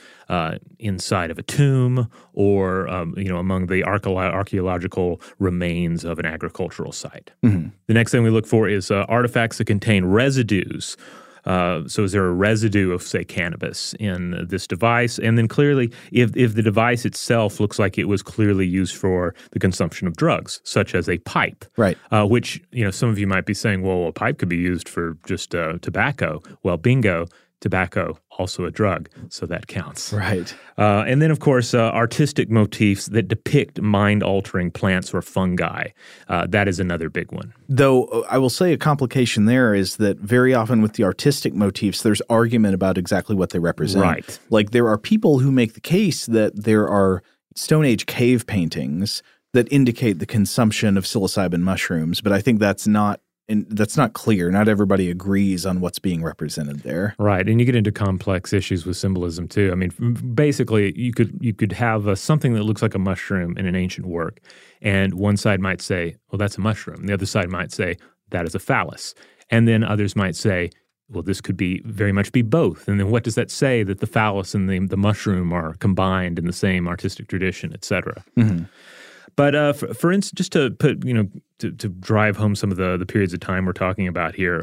inside of a tomb or, among the archaeological remains of an agricultural site? Mm-hmm. The next thing we look for is artifacts that contain residues. So is there a residue of, say, cannabis in this device? And then clearly, if the device itself looks like it was clearly used for the consumption of drugs, such as a pipe, right? Which, some of you might be saying, well, a pipe could be used for just tobacco. Well, bingo, tobacco, also a drug, so that counts. Right. And then, of course, artistic motifs that depict mind-altering plants or fungi. That is another big one. Though I will say a complication there is that very often with the artistic motifs, there's argument about exactly what they represent. Right. Like there are people who make the case that there are Stone Age cave paintings that indicate the consumption of psilocybin mushrooms, but I think that's not— and that's not clear. Not everybody agrees on what's being represented there. Right, and you get into complex issues with symbolism too. I mean, basically, you could have something that looks like a mushroom in an ancient work, and one side might say, well, that's a mushroom. The other side might say, that is a phallus. And then others might say, well, this could be very much be both. And then what does that say that the phallus and the mushroom are combined in the same artistic tradition, et cetera? Mm-hmm. But for instance, just to put, to drive home some of the periods of time we're talking about here,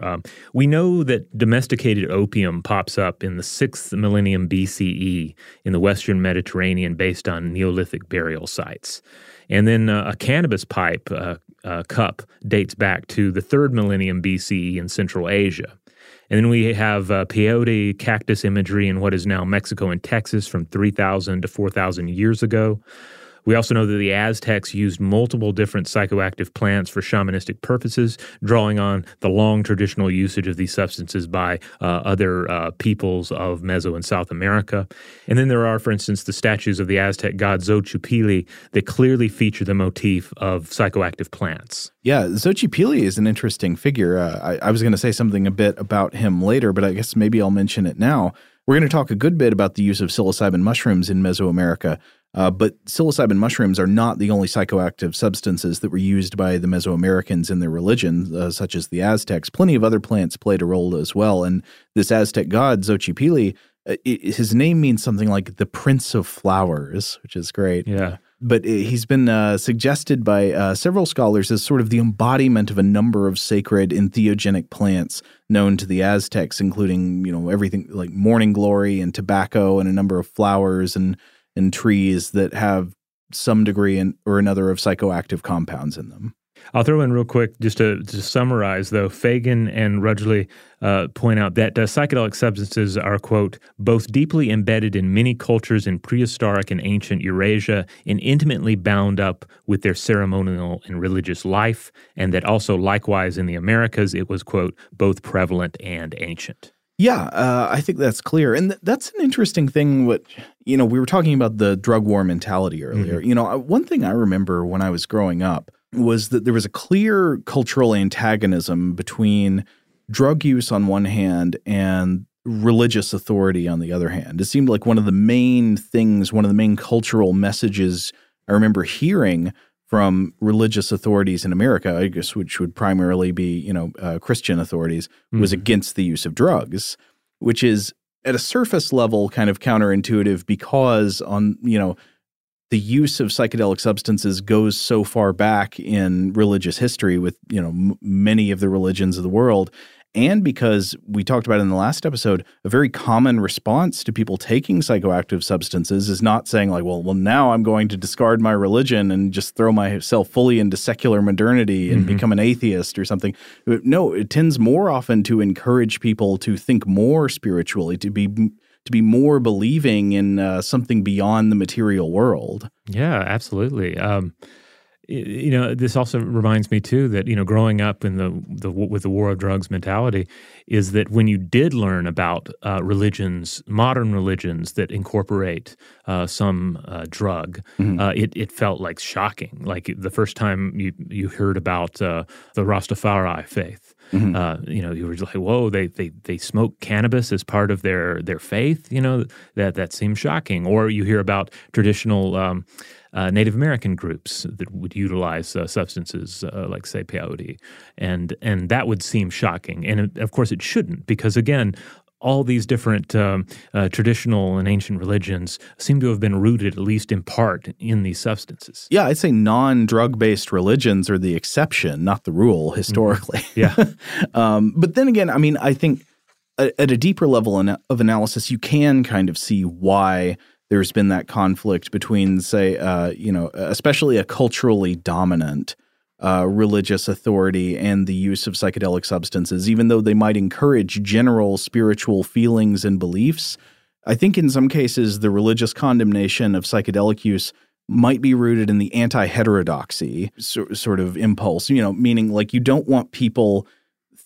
we know that domesticated opium pops up in the 6th millennium BCE in the Western Mediterranean based on Neolithic burial sites. And then a cannabis pipe cup dates back to the 3rd millennium BCE in Central Asia. And then we have peyote cactus imagery in what is now Mexico and Texas from 3,000 to 4,000 years ago. We also know that the Aztecs used multiple different psychoactive plants for shamanistic purposes, drawing on the long traditional usage of these substances by other peoples of Meso and South America. And then there are, for instance, the statues of the Aztec god Xochipilli that clearly feature the motif of psychoactive plants. Yeah, Xochipilli is an interesting figure. I was going to say something a bit about him later, but I guess maybe I'll mention it now. We're going to talk a good bit about the use of psilocybin mushrooms in Mesoamerica. But psilocybin mushrooms are not the only psychoactive substances that were used by the Mesoamericans in their religion, such as the Aztecs. Plenty of other plants played a role as well. And this Aztec god, Xochipilli, his name means something like the Prince of Flowers, which is great. Yeah. But he's been suggested by several scholars as sort of the embodiment of a number of sacred entheogenic plants known to the Aztecs, including, everything like morning glory and tobacco and a number of flowers and trees that have some degree or another of psychoactive compounds in them. I'll throw in real quick, just to summarize, though, Fagan and Rudgley point out that psychedelic substances are, quote, both deeply embedded in many cultures in prehistoric and ancient Eurasia and intimately bound up with their ceremonial and religious life, and that also likewise in the Americas it was, quote, both prevalent and ancient. Yeah, I think that's clear. And that's an interesting thing. What, we were talking about the drug war mentality earlier. Mm-hmm. One thing I remember when I was growing up was that there was a clear cultural antagonism between drug use on one hand and religious authority on the other hand. It seemed like one of the main cultural messages I remember hearing from religious authorities in America, I guess, which would primarily be, Christian authorities, mm-hmm. was against the use of drugs, which is at a surface level kind of counterintuitive because the use of psychedelic substances goes so far back in religious history with, many of the religions of the world. And because we talked about in the last episode, a very common response to people taking psychoactive substances is not saying like, well, now I'm going to discard my religion and just throw myself fully into secular modernity and mm-hmm. become an atheist or something. No, it tends more often to encourage people to think more spiritually, to be to be more believing in something beyond the material world. Yeah, absolutely. You know, this also reminds me too that, you know, growing up in with the war of drugs mentality is that when you did learn about religions, modern religions that incorporate some drug, it felt like shocking. Like the first time you heard about the Rastafari faith, you know, you were just like, whoa, they smoke cannabis as part of their faith. You know, that seems shocking. Or you hear about traditional Native American groups that would utilize substances like, say, peyote, and that would seem shocking. And of course, it shouldn't, because again, all these different traditional and ancient religions seem to have been rooted, at least in part, in these substances. Yeah, I'd say non-drug-based religions are the exception, not the rule, historically. But then again, I mean, I think at a deeper level of analysis, you can kind of see why there's been that conflict between, say, you know, especially a culturally dominant religious authority and the use of psychedelic substances, even though they might encourage general spiritual feelings and beliefs. I think in some cases the religious condemnation of psychedelic use might be rooted in the anti-heterodoxy sort of impulse, you know, meaning like you don't want people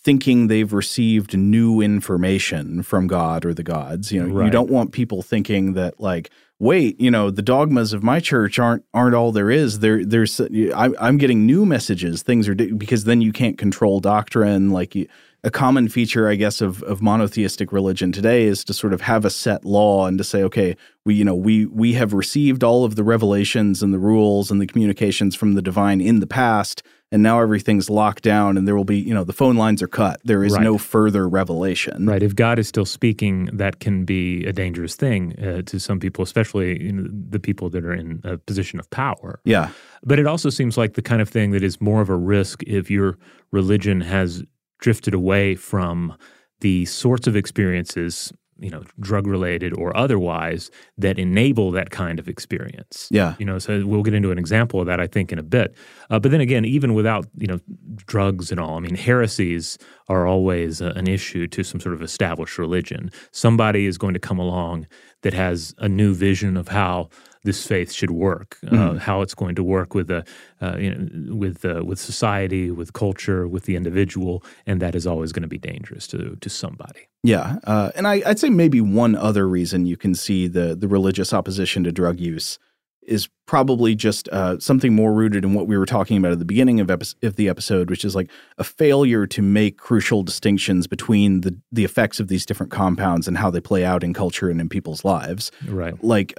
thinking they've received new information from God or the gods. You know, right. You don't want people thinking that, like, wait, you know, the dogmas of my church aren't all there is. There's I'm getting new messages. Things are because then you can't control doctrine. Like a common feature, I guess, of monotheistic religion today is to sort of have a set law and to say, okay, we have received all of the revelations and the rules and the communications from the divine in the past, and now everything's locked down, and there will be, you know, the phone lines are cut. There is no further revelation. Right. If God is still speaking, that can be a dangerous thing to some people, especially, you know, the people that are in a position of power. Yeah. But it also seems like the kind of thing that is more of a risk if your religion has drifted away from the sorts of experiences, you know, drug-related or otherwise, that enable that kind of experience. Yeah. You know, so we'll get into an example of that, I think, in a bit. But then again, even without, you know, drugs and all, I mean, heresies are always an issue to some sort of established religion. Somebody is going to come along that has a new vision of how this faith should work, how it's going to work with with society, with culture, with the individual, and that is always going to be dangerous to somebody. Yeah, and I'd say maybe one other reason you can see the religious opposition to drug use is probably just something more rooted in what we were talking about at the beginning of the episode, which is like a failure to make crucial distinctions between the effects of these different compounds and how they play out in culture and in people's lives. Right. Like,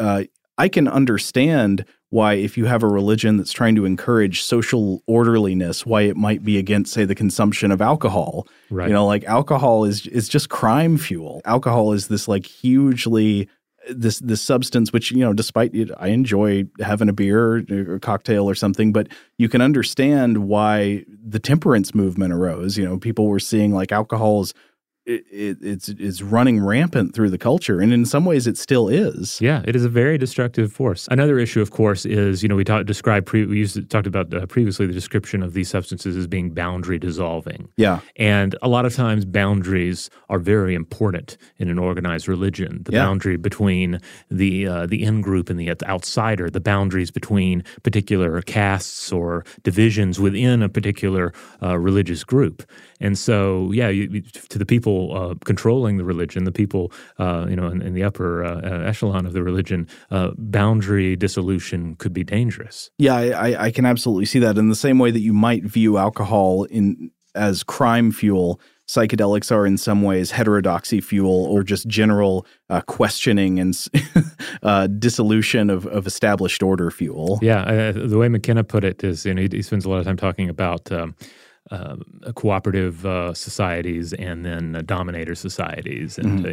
I can understand why, if you have a religion that's trying to encourage social orderliness, why it might be against, say, the consumption of alcohol. Right. You know, like alcohol is just crime fuel. Alcohol is this like hugely this substance which, you know, despite it, I enjoy having a beer or a cocktail or something, but you can understand why the temperance movement arose. You know, people were seeing like alcohol is it's running rampant through the culture, and in some ways it still is. Yeah, it is a very destructive force. Another issue, of course, is, you know, we talked about previously the description of these substances as being boundary dissolving. Yeah. And a lot of times boundaries are very important in an organized religion. The boundary between the in-group and the outsider, the boundaries between particular castes or divisions within a particular religious group. And so, yeah, to the people controlling the religion, the people, you know, in the upper echelon of the religion, boundary dissolution could be dangerous. Yeah, I can absolutely see that. In the same way that you might view alcohol as crime fuel, psychedelics are in some ways heterodoxy fuel, or just general questioning and dissolution of established order fuel. Yeah, the way McKenna put it is, you know, he spends a lot of time talking about cooperative societies and then dominator societies, and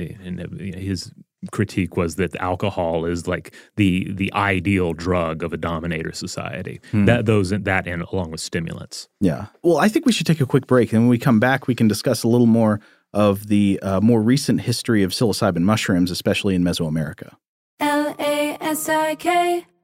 his critique was that alcohol is like the ideal drug of a dominator society. That and along with stimulants. Yeah. Well, I think we should take a quick break, and when we come back, we can discuss a little more of the more recent history of psilocybin mushrooms, especially in Mesoamerica. LASIK.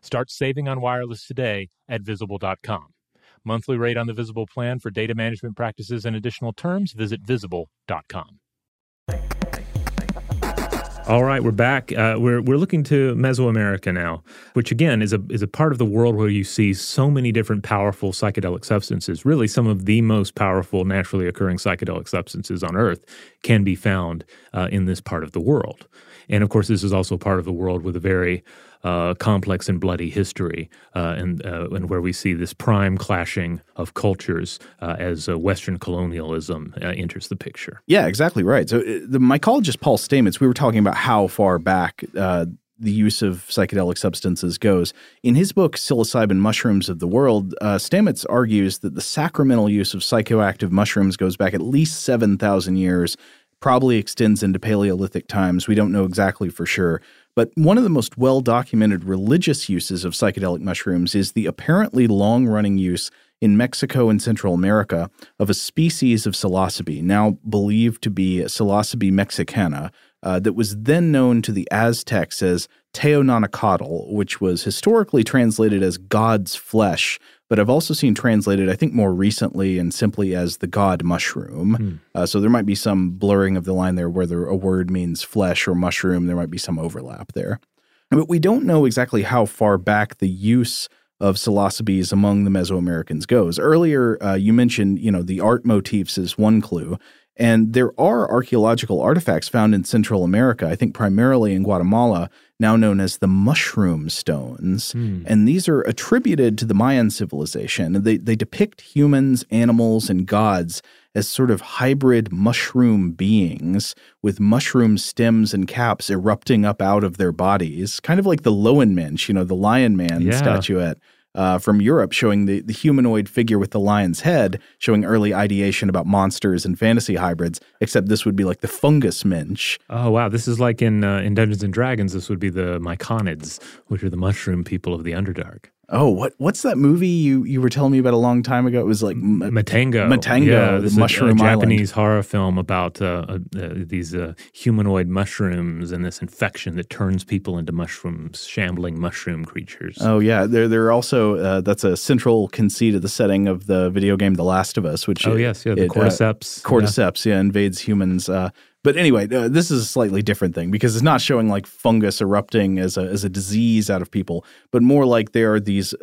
Start saving on wireless today at Visible.com. Monthly rate on the Visible plan. For data management practices and additional terms, visit Visible.com. All right, we're back. We're looking to Mesoamerica now, which again is a part of the world where you see so many different powerful psychedelic substances. Really, some of the most powerful naturally occurring psychedelic substances on Earth can be found in this part of the world. And of course, this is also part of the world with a very complex and bloody history, and where we see this prime clashing of cultures as Western colonialism enters the picture. Yeah, exactly right. So the mycologist Paul Stamets, we were talking about how far back the use of psychedelic substances goes. In his book, Psilocybin Mushrooms of the World, Stamets argues that the sacramental use of psychoactive mushrooms goes back at least 7,000 years, probably extends into Paleolithic times. We don't know exactly for sure. But one of the most well-documented religious uses of psychedelic mushrooms is the apparently long-running use in Mexico and Central America of a species of psilocybe, now believed to be Psilocybe mexicana, that was then known to the Aztecs as teonanacatl, which was historically translated as God's flesh, but I've also seen translated, I think more recently and simply, as the god mushroom. So there might be some blurring of the line there, whether a word means flesh or mushroom. There might be some overlap there. But we don't know exactly how far back the use of psilocybes among the Mesoamericans goes. Earlier, you mentioned, the art motifs is one clue. And there are archaeological artifacts found in Central America, I think primarily in Guatemala, now known as the mushroom stones. And these are attributed to the Mayan civilization. They depict humans, animals, and gods as sort of hybrid mushroom beings with mushroom stems and caps erupting up out of their bodies, kind of like the Lowenmensch, the Lion Man statuette. From Europe, showing the humanoid figure with the lion's head, showing early ideation about monsters and fantasy hybrids, except this would be like the fungus mensch. Oh, wow. This is like in Dungeons & Dragons, this would be the Myconids, which are the mushroom people of the Underdark. Oh, what's that movie you were telling me about a long time ago? It was like Matango. Matango, yeah, the Mushroom Island. Japanese horror film about these humanoid mushrooms and this infection that turns people into mushrooms, shambling mushroom creatures. Oh, yeah. They're also, that's a central conceit of the setting of the video game The Last of Us, which— the cordyceps. Cordyceps, yeah, invades humans. But anyway, this is a slightly different thing because it's not showing like fungus erupting as a disease out of people, but more like there are these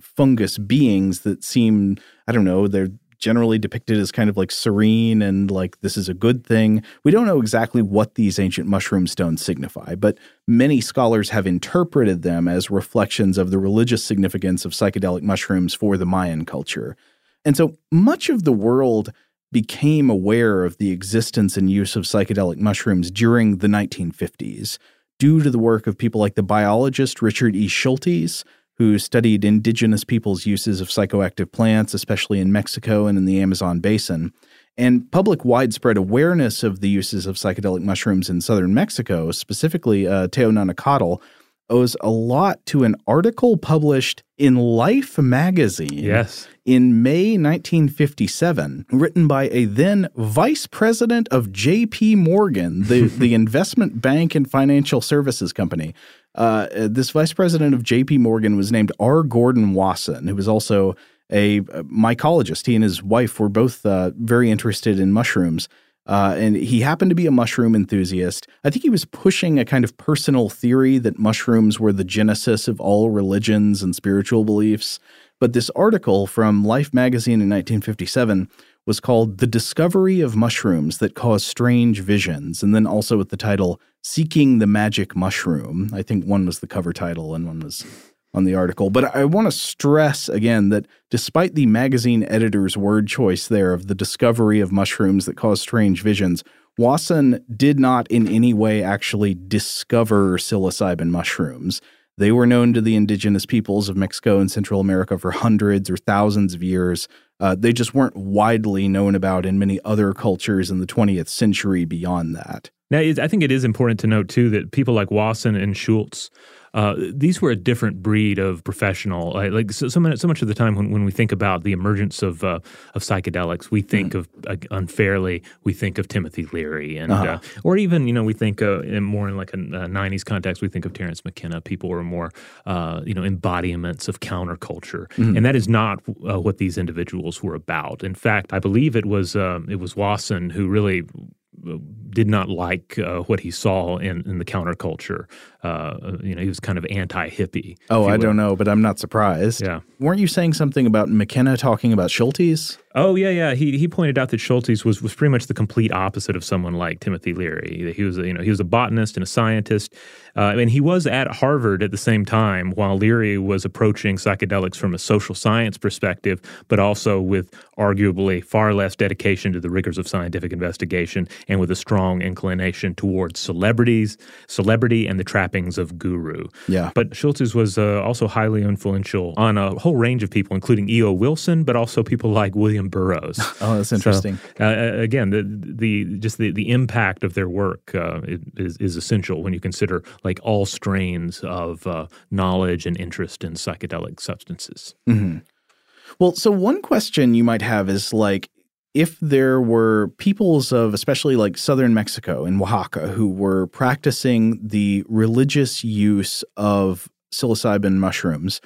fungus beings that seem, I don't know, they're generally depicted as kind of like serene and like this is a good thing. We don't know exactly what these ancient mushroom stones signify, but many scholars have interpreted them as reflections of the religious significance of psychedelic mushrooms for the Mayan culture. And so much of the world became aware of the existence and use of psychedelic mushrooms during the 1950s due to the work of people like the biologist Richard E. Schultes, who studied indigenous people's uses of psychoactive plants, especially in Mexico and in the Amazon basin. And public widespread awareness of the uses of psychedelic mushrooms in southern Mexico, specifically teonanacatl, owes a lot to an article published in Life magazine in May 1957, written by a then vice president of J.P. Morgan, the investment bank and financial services company. This vice president of J.P. Morgan was named R. Gordon Wasson, who was also a mycologist. He and his wife were both very interested in mushrooms. And he happened to be a mushroom enthusiast. I think he was pushing a kind of personal theory that mushrooms were the genesis of all religions and spiritual beliefs. But this article from Life magazine in 1957 was called "The Discovery of Mushrooms That Cause Strange Visions," and then also with the title "Seeking the Magic Mushroom." I think one was the cover title and one was on the article. But I want to stress again that despite the magazine editor's word choice there of the discovery of mushrooms that cause strange visions, Wasson did not in any way actually discover psilocybin mushrooms. They were known to the indigenous peoples of Mexico and Central America for hundreds or thousands of years. They just weren't widely known about in many other cultures in the 20th century beyond that. Now, I think it is important to note, too, that people like Wasson and Schultes, these were a different breed of professional. Like so much of the time when we think about the emergence of psychedelics, we think of unfairly, we think of Timothy Leary, and or even we think more in like a 90s context, we think of Terrence McKenna. People were more embodiments of counterculture, and that is not what these individuals were about. In fact, I believe it was Wasson who really did not like what he saw in the counterculture. He was kind of anti-hippie. Oh, I don't know, but I'm not surprised. Yeah. Weren't you saying something about McKenna talking about Schultes? Oh, yeah. He pointed out that Schultes was pretty much the complete opposite of someone like Timothy Leary. He was, he was a botanist and a scientist, and he was at Harvard at the same time while Leary was approaching psychedelics from a social science perspective, but also with arguably far less dedication to the rigors of scientific investigation and with a strong inclination towards celebrity and the trappings of guru. Yeah. But Schultes was also highly influential on a whole range of people, including E.O. Wilson, but also people like William Burroughs. Oh, that's interesting. So, again, the impact of their work is essential when you consider like all strains of knowledge and interest in psychedelic substances. Mm-hmm. Well, so one question you might have is like, if there were peoples of especially like southern Mexico and Oaxaca who were practicing the religious use of psilocybin mushrooms,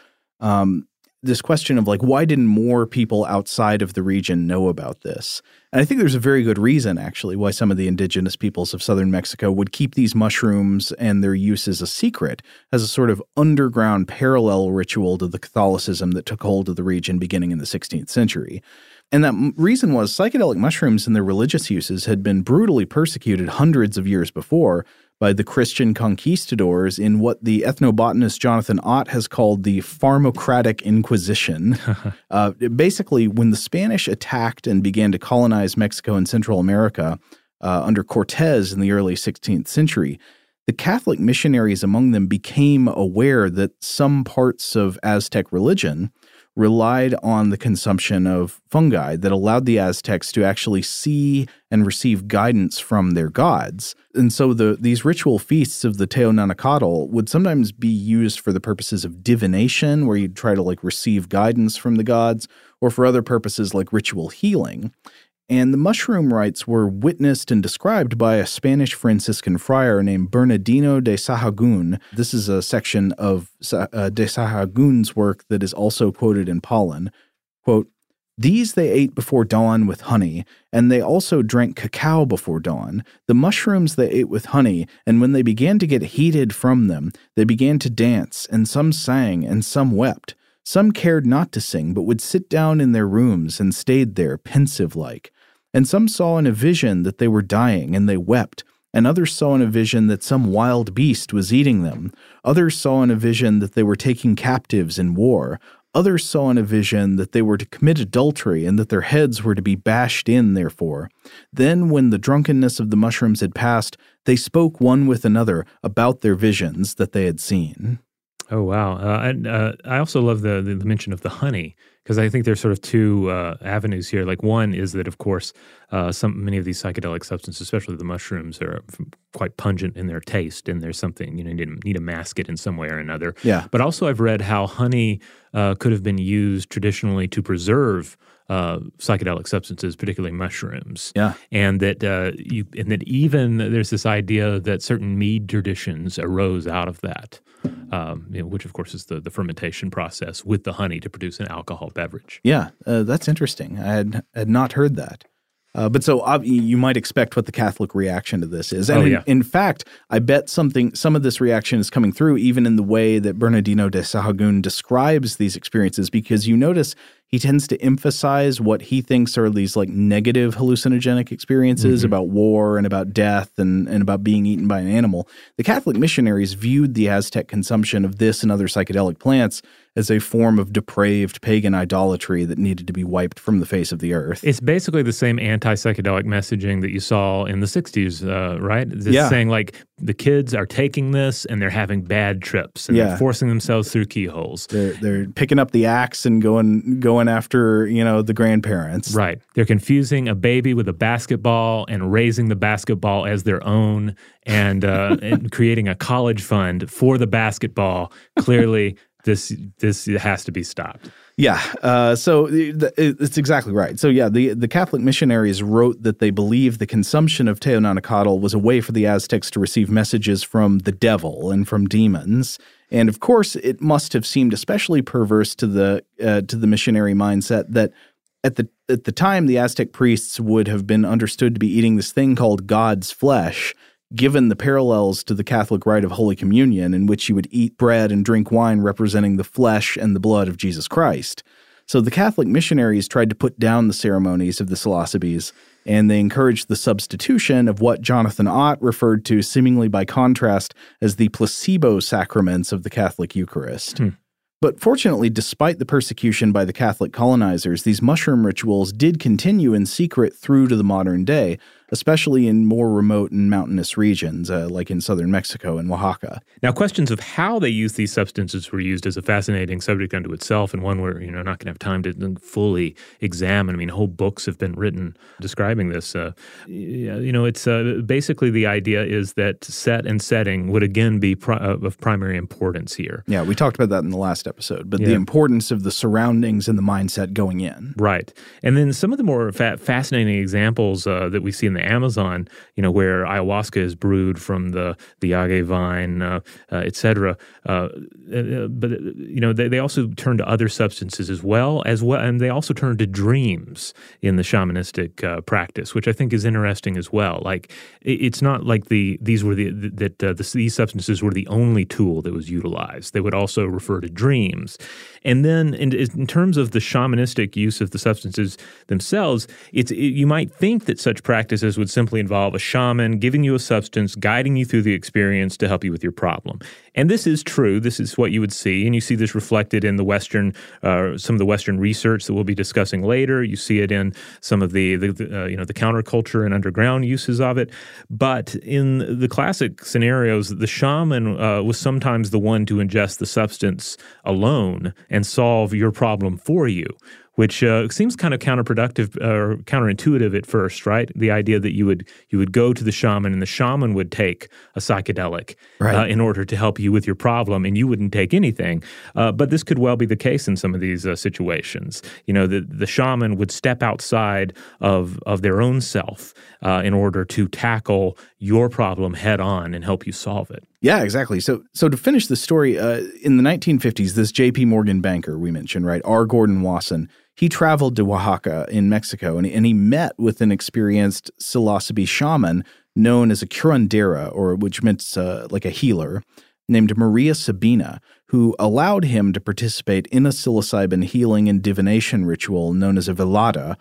this question of like, why didn't more people outside of the region know about this? And I think there's a very good reason, actually, why some of the indigenous peoples of southern Mexico would keep these mushrooms and their uses a secret as a sort of underground parallel ritual to the Catholicism that took hold of the region beginning in the 16th century. And that reason was psychedelic mushrooms and their religious uses had been brutally persecuted hundreds of years before by the Christian conquistadors in what the ethnobotanist Jonathan Ott has called the pharmocratic inquisition. Basically, when the Spanish attacked and began to colonize Mexico and Central America under Cortez in the early 16th century, the Catholic missionaries among them became aware that some parts of Aztec religion relied on the consumption of fungi that allowed the Aztecs to actually see and receive guidance from their gods. And so these ritual feasts of the Teonanacatl would sometimes be used for the purposes of divination, where you'd try to like receive guidance from the gods, or for other purposes like ritual healing. And the mushroom rites were witnessed and described by a Spanish Franciscan friar named Bernardino de Sahagún. This is a section of de Sahagún's work that is also quoted in Pollen. Quote, "These they ate before dawn with honey, and they also drank cacao before dawn. The mushrooms they ate with honey, and when they began to get heated from them, they began to dance, and some sang, and some wept. Some cared not to sing, but would sit down in their rooms and stayed there pensive-like. And some saw in a vision that they were dying, and they wept. And others saw in a vision that some wild beast was eating them. Others saw in a vision that they were taking captives in war. Others saw in a vision that they were to commit adultery, and that their heads were to be bashed in therefore. Then, when the drunkenness of the mushrooms had passed, they spoke one with another about their visions that they had seen." Oh, wow. I also love the mention of the honey, because I think there's sort of two avenues here. Like, one is that, of course, many of these psychedelic substances, especially the mushrooms, are quite pungent in their taste, and there's something, you know, you need to mask it in some way or another. Yeah. But also I've read how honey could have been used traditionally to preserve psychedelic substances, particularly mushrooms. Yeah. And that even there's this idea that certain mead traditions arose out of that, which of course is the fermentation process with the honey to produce an alcohol beverage. Yeah, that's interesting. I had not heard that. But you might expect what the Catholic reaction to this is. And in fact, I bet some of this reaction is coming through even in the way that Bernardino de Sahagún describes these experiences, because you notice he tends to emphasize what he thinks are these like negative hallucinogenic experiences about war and about death and about being eaten by an animal. The Catholic missionaries viewed the Aztec consumption of this and other psychedelic plants as a form of depraved pagan idolatry that needed to be wiped from the face of the earth. It's basically the same anti-psychedelic messaging that you saw in the 60s, right? Saying like the kids are taking this and they're having bad trips and they're forcing themselves through keyholes. They're picking up the axe and going after, you know, the grandparents. Right. They're confusing a baby with a basketball and raising the basketball as their own and creating a college fund for the basketball. Clearly, this has to be stopped. Yeah. It's exactly right. So, yeah, the Catholic missionaries wrote that they believed the consumption of Teonanacatl was a way for the Aztecs to receive messages from the devil and from demons. And of course, it must have seemed especially perverse to the missionary mindset that at the time the Aztec priests would have been understood to be eating this thing called God's flesh, given the parallels to the Catholic rite of Holy Communion, in which you would eat bread and drink wine representing the flesh and the blood of Jesus Christ. So the Catholic missionaries tried to put down the ceremonies of the psilocybes, and they encouraged the substitution of what Jonathan Ott referred to, seemingly by contrast, as the placebo sacraments of the Catholic Eucharist. Hmm. But fortunately, despite the persecution by the Catholic colonizers, these mushroom rituals did continue in secret through to the modern day, especially in more remote and mountainous regions, like in southern Mexico and Oaxaca. Now, questions of how they used these substances were used is a fascinating subject unto itself, and one we're not going to have time to fully examine. I mean, whole books have been written describing this. It's basically the idea is that set and setting would again be of primary importance here. Yeah, we talked about that in the last episode, but the importance of the surroundings and the mindset going in. Right. And then some of the more fascinating examples that we see in the Amazon, you know, where ayahuasca is brewed from the agave vine, et cetera. But, you know, they also turn to other substances as well. And they also turn to dreams in the shamanistic practice, which I think is interesting as well. Like, it's not like these substances were the only tool that was utilized. They would also refer to dreams. And then in terms of the shamanistic use of the substances themselves, you might think that such practices would simply involve a shaman giving you a substance, guiding you through the experience to help you with your problem. And this is true. This is what you would see. And you see this reflected in the Western, some of the Western research that we'll be discussing later. You see it in some of the counterculture and underground uses of it. But in the classic scenarios, the shaman was sometimes the one to ingest the substance alone and solve your problem for you, which seems kind of counterproductive or counterintuitive at first, right? The idea that you would go to the shaman and the shaman would take a psychedelic in order to help you with your problem, and you wouldn't take anything. But this could well be the case in some of these situations. You know, the shaman would step outside of their own self in order to tackle your problem head on and help you solve it. Yeah, exactly. So to finish the story, in the 1950s, this J.P. Morgan banker we mentioned, right, R. Gordon Wasson, he traveled to Oaxaca in Mexico, and he met with an experienced psilocybe shaman known as a curandera, or which meant like a healer, named Maria Sabina, who allowed him to participate in a psilocybin healing and divination ritual known as a velada,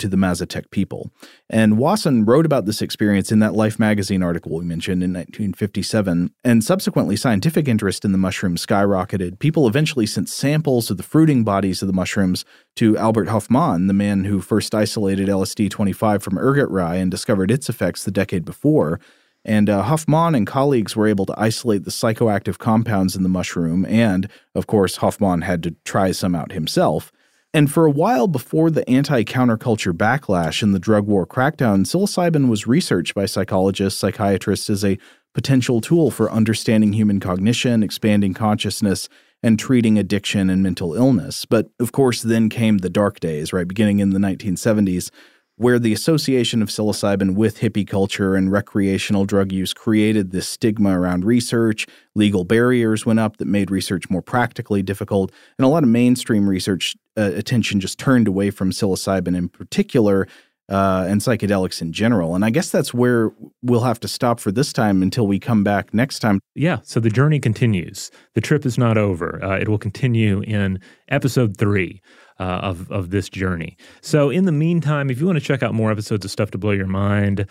to the Mazatec people. And Wasson wrote about this experience in that Life magazine article we mentioned in 1957, and subsequently scientific interest in the mushroom skyrocketed. People eventually sent samples of the fruiting bodies of the mushrooms to Albert Hofmann, the man who first isolated LSD-25 from ergot rye and discovered its effects the decade before. And Hofmann and colleagues were able to isolate the psychoactive compounds in the mushroom, and, of course, Hofmann had to try some out himself. And for a while before the anti-counterculture backlash and the drug war crackdown, psilocybin was researched by psychologists, psychiatrists as a potential tool for understanding human cognition, expanding consciousness, and treating addiction and mental illness. But, of course, then came the dark days, right, beginning in the 1970s, where the association of psilocybin with hippie culture and recreational drug use created this stigma around research. Legal barriers went up that made research more practically difficult, and a lot of mainstream research attention just turned away from psilocybin in particular and psychedelics in general. And I guess that's where we'll have to stop for this time until we come back next time. Yeah, so the journey continues. The trip is not over. It will continue in episode 3 of this journey. So in the meantime, if you want to check out more episodes of Stuff to Blow Your Mind,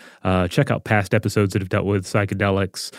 check out past episodes that have dealt with psychedelics,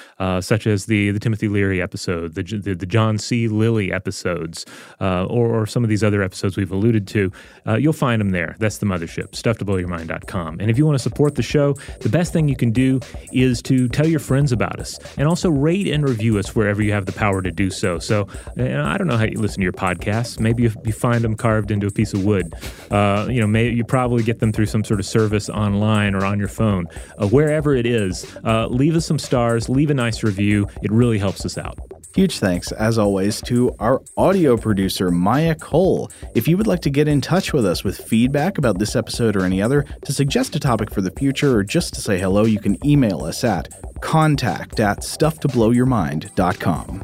such as the Timothy Leary episode, the John C. Lilly episodes, or some of these other episodes we've alluded to. You'll find them there. That's the mothership, stufftoblowyourmind.com. And if you want to support the show, the best thing you can do is to tell your friends about us, and also rate and review us wherever you have the power to do so. So I don't know how you listen to your podcasts. Maybe you find them carved into a piece of wood. You probably get them through some sort of service online or on your phone. Wherever it is, leave us some stars, leave a nice review. It really helps us out. Huge thanks, as always, to our audio producer, Maya Cole. If you would like to get in touch with us with feedback about this episode or any other, to suggest a topic for the future, or just to say hello, you can email us at contact@stufftoblowyourmind.com.